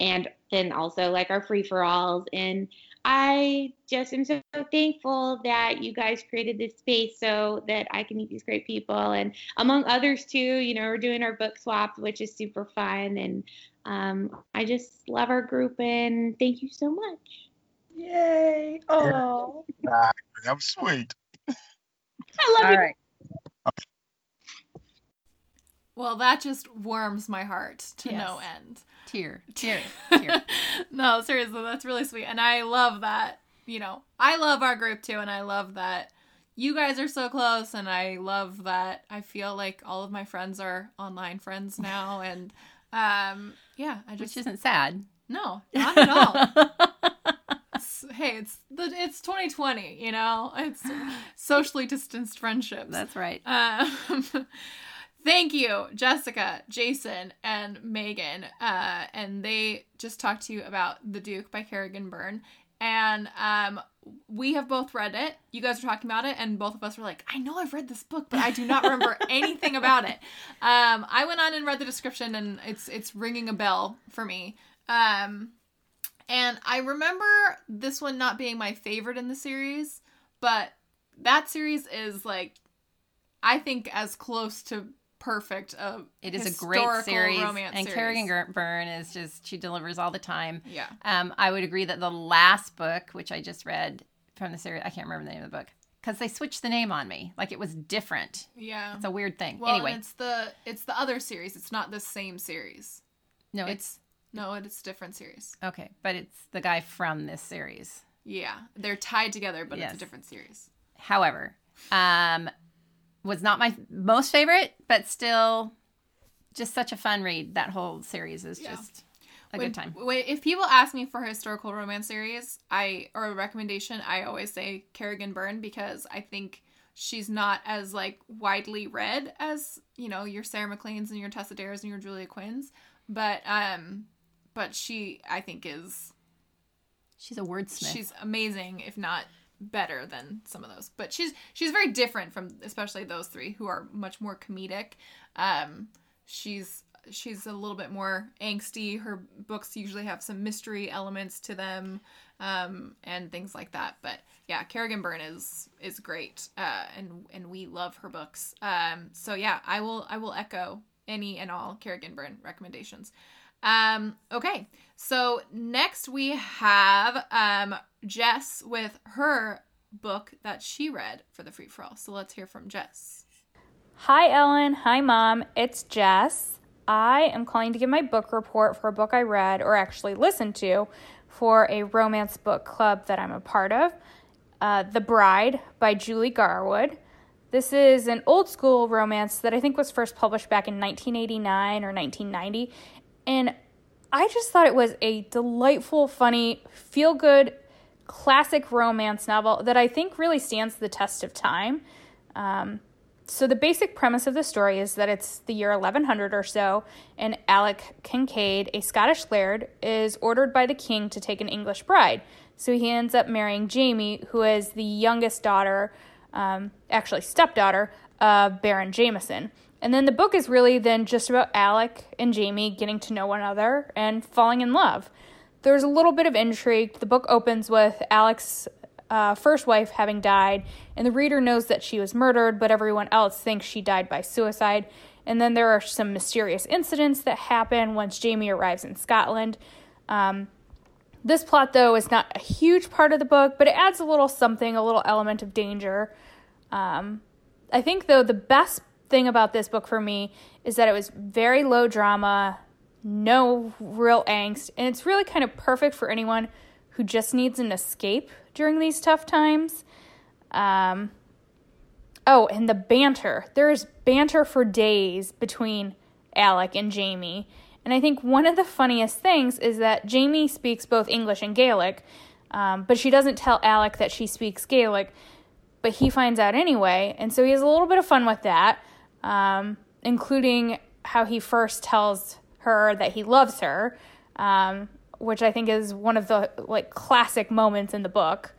And then also, like, our free-for-alls. And I just am so thankful that you guys created this space so that I can meet these great people. And among others, too, you know, we're doing our book swap, which is super fun. And um, I just love our group, and thank you so much. Yay. Oh, that was sweet. I love it. Right. Well, that just warms my heart to yes. no end. Tear, tear, tear. No, seriously, that's really sweet. And I love that, you know, I love our group too. And I love that you guys are so close. And I love that I feel like all of my friends are online friends now. And um, yeah, I just. Which isn't sad. No, not at all. Hey, it's the, it's twenty twenty, you know? It's socially distanced friendships. That's right. Um, thank you, Jessica, Jason, and Megan. Uh, and they just talked to you about The Duke by Kerrigan Byrne. And um, we have both read it. You guys were talking about it, and both of us were like, I know I've read this book, but I do not remember anything about it. Um, I went on and read the description, and it's it's ringing a bell for me. Um And I remember this one not being my favorite in the series, but that series is, like, I think as close to perfect of it is a great series, and Kerrigan Byrne is just, she delivers all the time. Yeah. Um, I would agree that the last book, which I just read from the series, I can't remember the name of the book because they switched the name on me, like it was different. Yeah. It's a weird thing. Well, anyway, it's the it's the other series. It's not the same series. No, it's. it's No, it's a different series. Okay, but it's the guy from this series. Yeah, they're tied together, but yes. It's a different series. However, um, was not my most favorite, but still just such a fun read. That whole series is yeah. just a when, good time. When, if people ask me for a historical romance series I or a recommendation, I always say Kerrigan Byrne, because I think she's not as, like, widely read as, you know, your Sarah McLean's and your Tessa Dares and your Julia Quinn's. But, um... But she, I think, is... She's a wordsmith. She's amazing, if not better than some of those. But she's she's very different from especially those three, who are much more comedic. Um, she's she's a little bit more angsty. Her books usually have some mystery elements to them, um, and things like that. But, yeah, Kerrigan Byrne is is great, uh, and and we love her books. Um, so, yeah, I will I will echo any and all Kerrigan Byrne recommendations. Um, okay. So next we have um, Jess with her book that she read for the free-for-all. So let's hear from Jess. Hi, Ellen. Hi, Mom. It's Jess. I am calling to give my book report for a book I read, or actually listened to, for a romance book club that I'm a part of. Uh, The Bride by Julie Garwood. This is an old school romance that I think was first published back in nineteen eighty-nine or nineteen ninety. And I just thought it was a delightful, funny, feel-good, classic romance novel that I think really stands the test of time. Um, so the basic premise of the story is that it's the year eleven hundred or so, and Alec Kincaid, a Scottish laird, is ordered by the king to take an English bride. So he ends up marrying Jamie, who is the youngest daughter, um, actually stepdaughter, of Baron Jameson. And then the book is really then just about Alec and Jamie getting to know one another and falling in love. There's a little bit of intrigue. The book opens with Alec's uh, first wife having died, and the reader knows that she was murdered, but everyone else thinks she died by suicide. And then there are some mysterious incidents that happen once Jamie arrives in Scotland. Um, this plot, though, is not a huge part of the book, but it adds a little something, a little element of danger. Um, I think, though, the best thing about this book for me is that it was very low drama, no real angst, and it's really kind of perfect for anyone who just needs an escape during these tough times. Um, oh, and the banter. There's banter for days between Alec and Jamie, and I think one of the funniest things is that Jamie speaks both English and Gaelic, um, but she doesn't tell Alec that she speaks Gaelic, but he finds out anyway, and so he has a little bit of fun with that. Um, including how he first tells her that he loves her, um, which I think is one of the like classic moments in the book.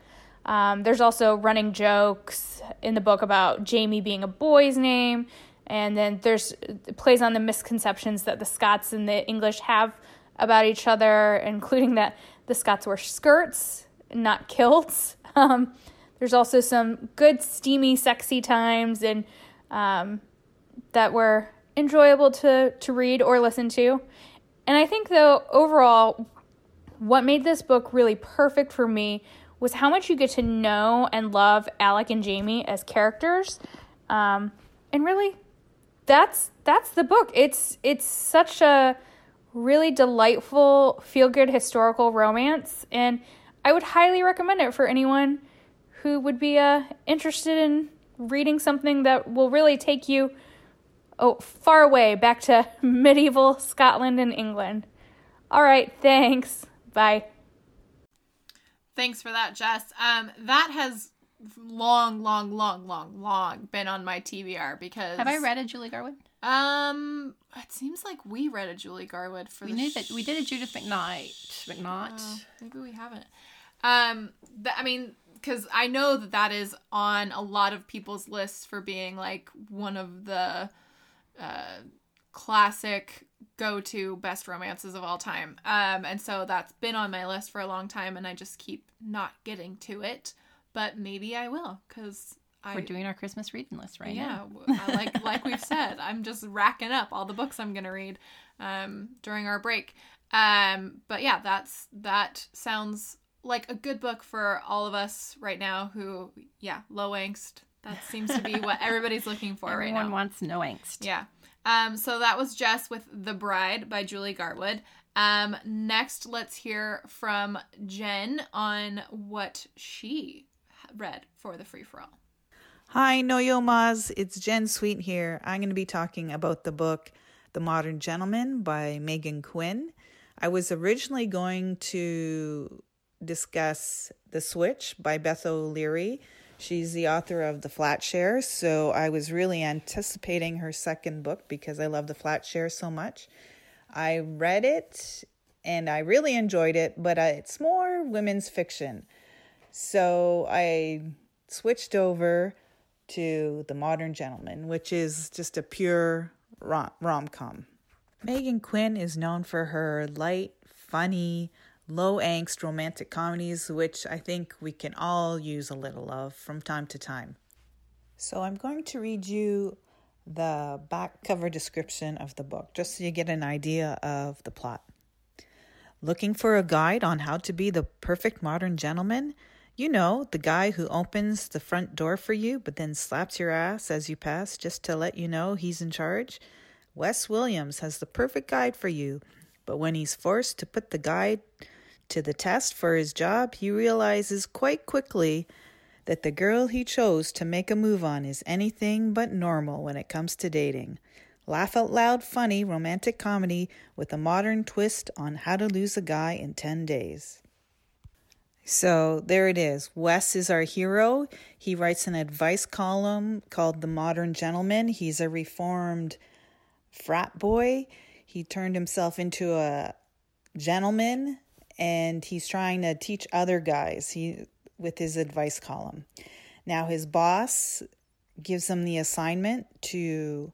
Um, there's also running jokes in the book about Jamie being a boy's name, and then there's plays on the misconceptions that the Scots and the English have about each other, including that the Scots wear skirts, not kilts. Um, there's also some good, steamy, sexy times and um, that were enjoyable to, to read or listen to. And I think, though, overall, what made this book really perfect for me was how much you get to know and love Alec and Jamie as characters. Um, and really, that's that's the book. It's it's such a really delightful, feel-good historical romance, and I would highly recommend it for anyone who would be uh, interested in reading something that will really take you oh, far away, back to medieval Scotland and England. All right, thanks. Bye. Thanks for that, Jess. Um, that has long, long, long, long, long been on my T B R because... Have I read a Julie Garwood? Um, it seems like we read a Julie Garwood for we the... Sh- we did a Judith McKnight. McKnight. Oh, maybe we haven't. Um, th- I mean... Because I know that that is on a lot of people's lists for being, like, one of the uh, classic go-to best romances of all time. Um, and so that's been on my list for a long time, and I just keep not getting to it. But maybe I will, because I... We're doing our Christmas reading list right yeah, now. Yeah, like, like we've said, I'm just racking up all the books I'm going to read um, during our break. Um, but, yeah, that's that sounds... like a good book for all of us right now who, yeah, low angst. That seems to be what everybody's looking for right now. Everyone wants no angst. Yeah. Um, so that was Jess with The Bride by Julie Garwood. Um, next, let's hear from Jen on what she read for the free-for-all. Hi, no yo mas. It's Jen Sweet here. I'm going to be talking about the book The Modern Gentleman by Megan Quinn. I was originally going to... discuss The Switch by Beth O'Leary. She's the author of The Flatshare, so I was really anticipating her second book because I love The Flatshare so much. I read it and I really enjoyed it, but it's more women's fiction. So I switched over to The Modern Gentleman, which is just a pure rom- rom-com. Megan Quinn is known for her light, funny, low-angst romantic comedies, which I think we can all use a little of from time to time. So I'm going to read you the back cover description of the book, just so you get an idea of the plot. Looking for a guide on how to be the perfect modern gentleman? You know, the guy who opens the front door for you, but then slaps your ass as you pass just to let you know he's in charge? Wes Williams has the perfect guide for you, but when he's forced to put the guide to the test for his job, he realizes quite quickly that the girl he chose to make a move on is anything but normal when it comes to dating. Laugh out loud, funny, romantic comedy with a modern twist on how to lose a guy in ten days. So there it is. Wes is our hero. He writes an advice column called The Modern Gentleman. He's a reformed frat boy. He turned himself into a gentleman, and he's trying to teach other guys he, with his advice column. Now his boss gives him the assignment to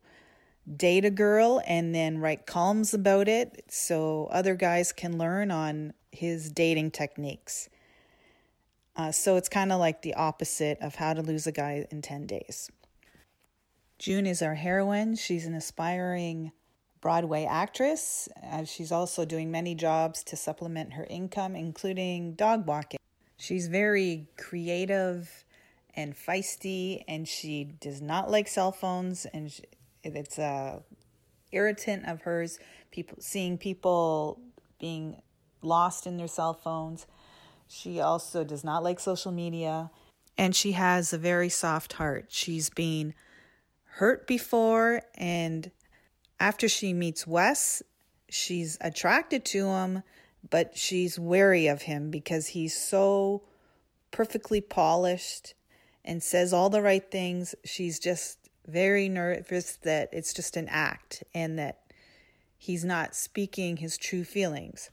date a girl and then write columns about it so other guys can learn on his dating techniques. Uh, so it's kind of like the opposite of How to Lose a Guy in ten days. June is our heroine. She's an aspiring Broadway actress. Uh, she's also doing many jobs to supplement her income, including dog walking. She's very creative and feisty, and she does not like cell phones, and she, it's a irritant of hers, people seeing people being lost in their cell phones. She also does not like social media, and she has a very soft heart. She's been hurt before, and after she meets Wes, she's attracted to him, but she's wary of him because he's so perfectly polished and says all the right things. She's just very nervous that it's just an act and that he's not speaking his true feelings.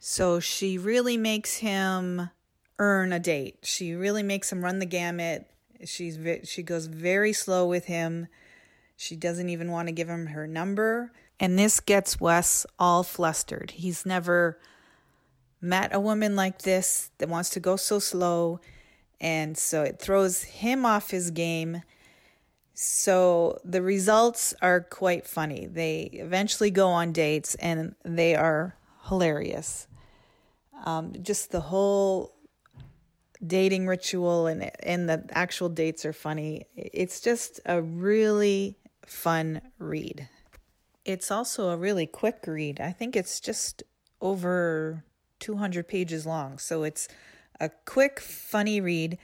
So she really makes him earn a date. She really makes him run the gamut. She's she goes very slow with him. She doesn't even want to give him her number. And this gets Wes all flustered. He's never met a woman like this that wants to go so slow. And so it throws him off his game. So the results are quite funny. They eventually go on dates, and they are hilarious. Um, just the whole dating ritual and and the actual dates are funny. It's just a really fun read. It's also a really quick read. I think it's just over two hundred pages long. So it's a quick, funny read.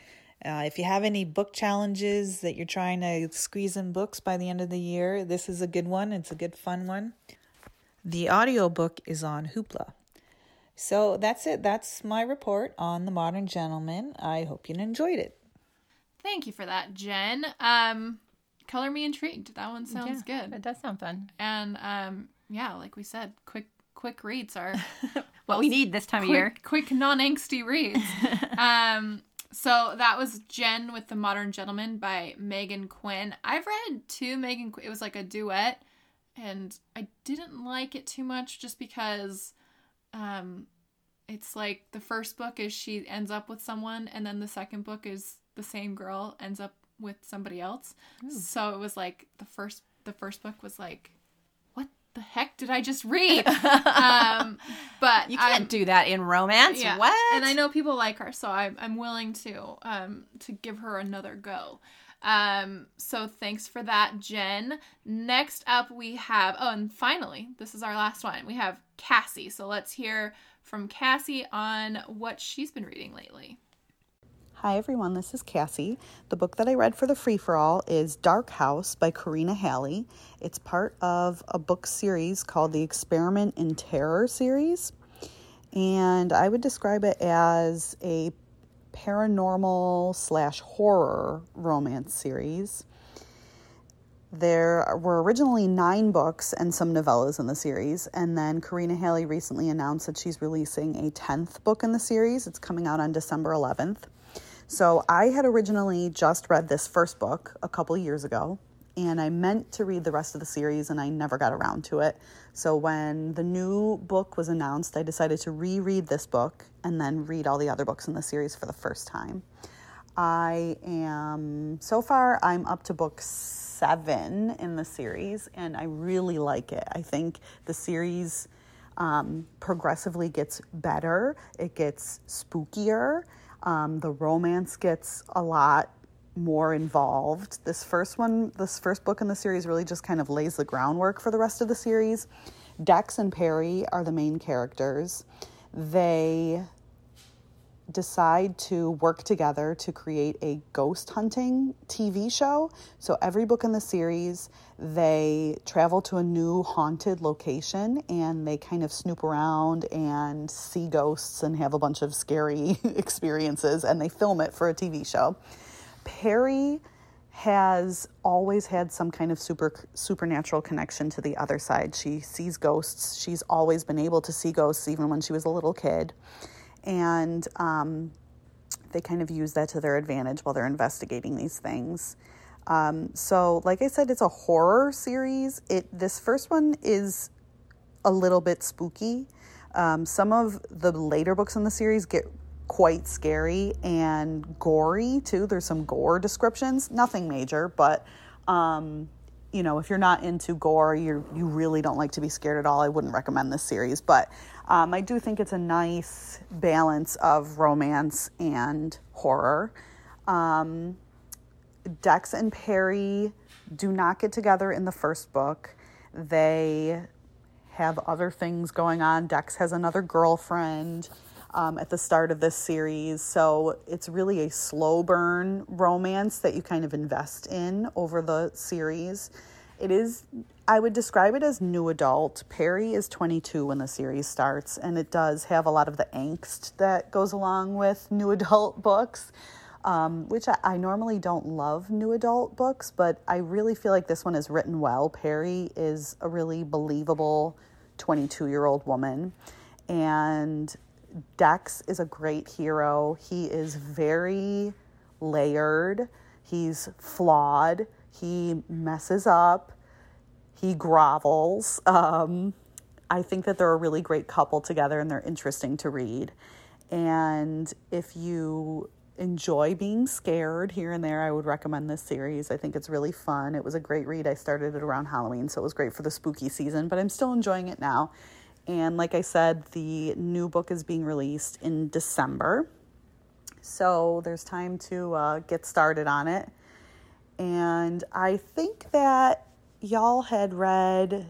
Uh, if you have any book challenges that you're trying to squeeze in books by the end of the year, this is a good one. It's a good, fun one. The audiobook is on Hoopla. So that's it. That's my report on The Modern Gentleman. I hope you enjoyed it. Thank you for that, Jen. Um, color me intrigued. That one sounds yeah, good. That does sound fun. And um, yeah, like we said, quick quick reads are what we need this time quick, of year. Quick, non-angsty reads. um So that was Jen with The Modern Gentleman by Megan Quinn. I've read two Megan Quinn. It was like a duet, and I didn't like it too much just because um, it's like the first book is she ends up with someone, and then the second book is the same girl ends up with somebody else. Ooh. So it was like the first the first book was like, what the heck did I just read? um, but you can't I'm, do that in romance. Yeah. What? And I know people like her, so I'm I'm willing to um to give her another go. Um, so thanks for that, Jen. Next up we have, oh, and finally, this is our last one. We have Cassie. So let's hear from Cassie on what she's been reading lately. Hi everyone, this is Cassie. The book that I read for the free-for-all is Dark House by Karina Halle. It's part of a book series called the Experiment in Terror series. And I would describe it as a paranormal slash horror romance series. There were originally nine books and some novellas in the series, and then Karina Halle recently announced that she's releasing a tenth book in the series. It's coming out on December eleventh. So I had originally just read this first book a couple years ago, and I meant to read the rest of the series, and I never got around to it. So when the new book was announced, I decided to reread this book and then read all the other books in the series for the first time. I am, so far, I'm up to book seven in the series, and I really like it. I think the series um, progressively gets better. It gets spookier. Um, the romance gets a lot more involved. This first one, this first book in the series really just kind of lays the groundwork for the rest of the series. Dex and Perry are the main characters. They decide to work together to create a ghost hunting T V show. So every book in the series, they travel to a new haunted location and they kind of snoop around and see ghosts and have a bunch of scary experiences, and they film it for a T V show. Perry has always had some kind of super supernatural connection to the other side. She sees ghosts. She's always been able to see ghosts even when she was a little kid. And um, they kind of use that to their advantage while they're investigating these things. Um, so, like I said, it's a horror series. It this first one is a little bit spooky. Um, some of the later books in the series get quite scary and gory, too. There's some gore descriptions. Nothing major, but, um, you know, if you're not into gore, you you really don't like to be scared at all, I wouldn't recommend this series. But um, I do think it's a nice balance of romance and horror. Um, Dex and Perry do not get together in the first book. They have other things going on. Dex has another girlfriend Um, at the start of this series. So it's really a slow burn romance that you kind of invest in over the series. It is, I would describe it as new adult. Perry is twenty-two when the series starts, and it does have a lot of the angst that goes along with new adult books, um, which I, I normally don't love new adult books, but I really feel like this one is written well. Perry is a really believable twenty-two-year-old woman, and Dex is a great hero. He is very layered. He's flawed. He messes up. He grovels. Um, I think that they're a really great couple together and they're interesting to read. And if you enjoy being scared here and there, I would recommend this series. I think it's really fun. It was a great read. I started it around Halloween, so it was great for the spooky season, but I'm still enjoying it now. And like I said, the new book is being released in December. So there's time to uh, get started on it. And I think that y'all had read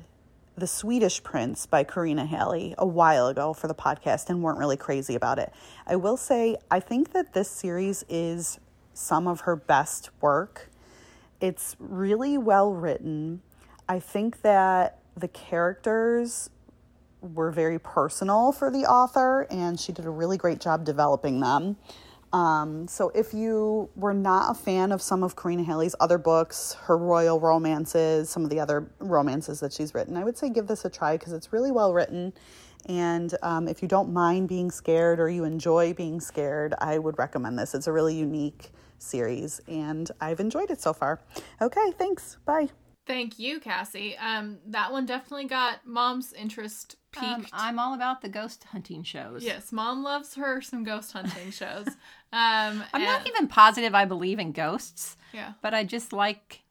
The Swedish Prince by Karina Halle a while ago for the podcast and weren't really crazy about it. I will say, I think that this series is some of her best work. It's really well written. I think that the characters were very personal for the author, and she did a really great job developing them. Um, so if you were not a fan of some of Karina Halle's other books, her royal romances, some of the other romances that she's written, I would say give this a try because it's really well written. And um, if you don't mind being scared or you enjoy being scared, I would recommend this. It's a really unique series, and I've enjoyed it so far. Okay, thanks. Bye. Thank you, Cassie. Um, that one definitely got Mom's interest peaked. Um, I'm all about the ghost hunting shows. Yes, Mom loves her some ghost hunting shows. Um, I'm and... not even positive I believe in ghosts. Yeah. But I just like,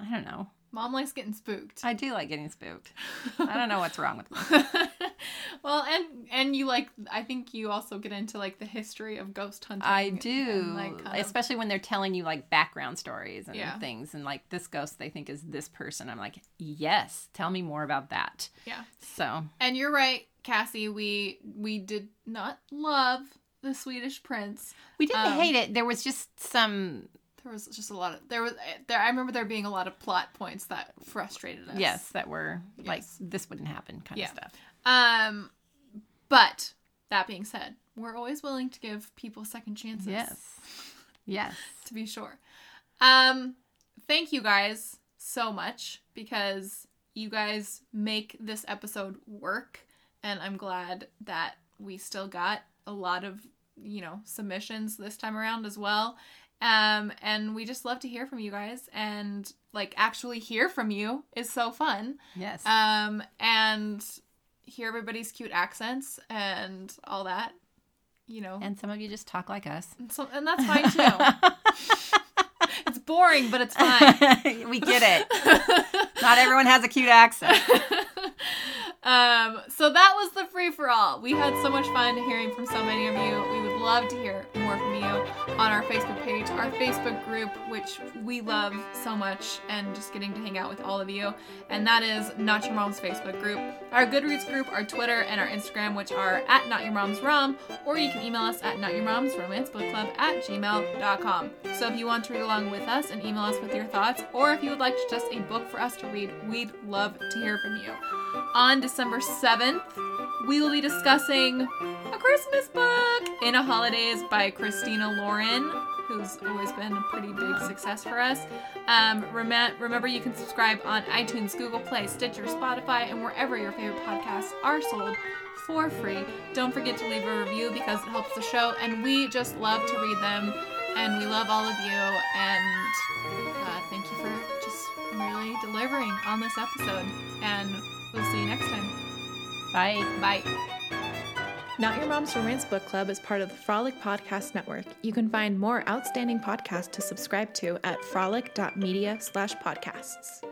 I don't know. Mom likes getting spooked. I do like getting spooked. I don't know what's wrong with me. Well, and and you like, I think you also get into like the history of ghost hunting. I do. And, like, kind of... Especially when they're telling you like background stories and yeah. things. And like this ghost they think is this person. I'm like, yes, tell me more about that. Yeah. So. And you're right, Cassie, we we did not love The Swedish Prince. We didn't um, hate it. There was just some... There was just a lot of there was there. I remember there being a lot of plot points that frustrated us. Yes, that were yes. like this wouldn't happen kind yeah. of stuff. Um, but that being said, we're always willing to give people second chances. Yes, yes, to be sure. Um, thank you guys so much because you guys make this episode work, and I'm glad that we still got a lot of you know submissions this time around as well. Um, and we just love to hear from you guys, and like actually hear from you is so fun. Yes. Um, and hear everybody's cute accents and all that, you know. And some of you just talk like us. And, so, and that's fine too. It's boring, but it's fine. We get it. Not everyone has a cute accent. Um, so that was the free for all. We had so much fun hearing from so many of you. We would love to hear more from you on our Facebook page, our Facebook group, which we love so much, and just getting to hang out with all of you. And that is Not Your Mom's Facebook group, our Goodreads group, our Twitter, and our Instagram, which are at Not Your Mom's Rom, or you can email us at notyourmomsromancebookclub at gmail dot com. So if you want to read along with us and email us with your thoughts, or if you would like just a book for us to read, we'd love to hear from you. On December seventh, we will be discussing a Christmas book, In a Holidays by Christina Lauren, who's always been a pretty big success for us. Um, rem- remember, you can subscribe on iTunes, Google Play, Stitcher, Spotify, and wherever your favorite podcasts are sold for free. Don't forget to leave a review because it helps the show, and we just love to read them, and we love all of you, and uh, thank you for just really delivering on this episode, and we'll see you next time. Bye. Bye. Not Your Mom's Romance Book Club is part of the Frolic Podcast Network. You can find more outstanding podcasts to subscribe to at frolic dot media slash podcasts.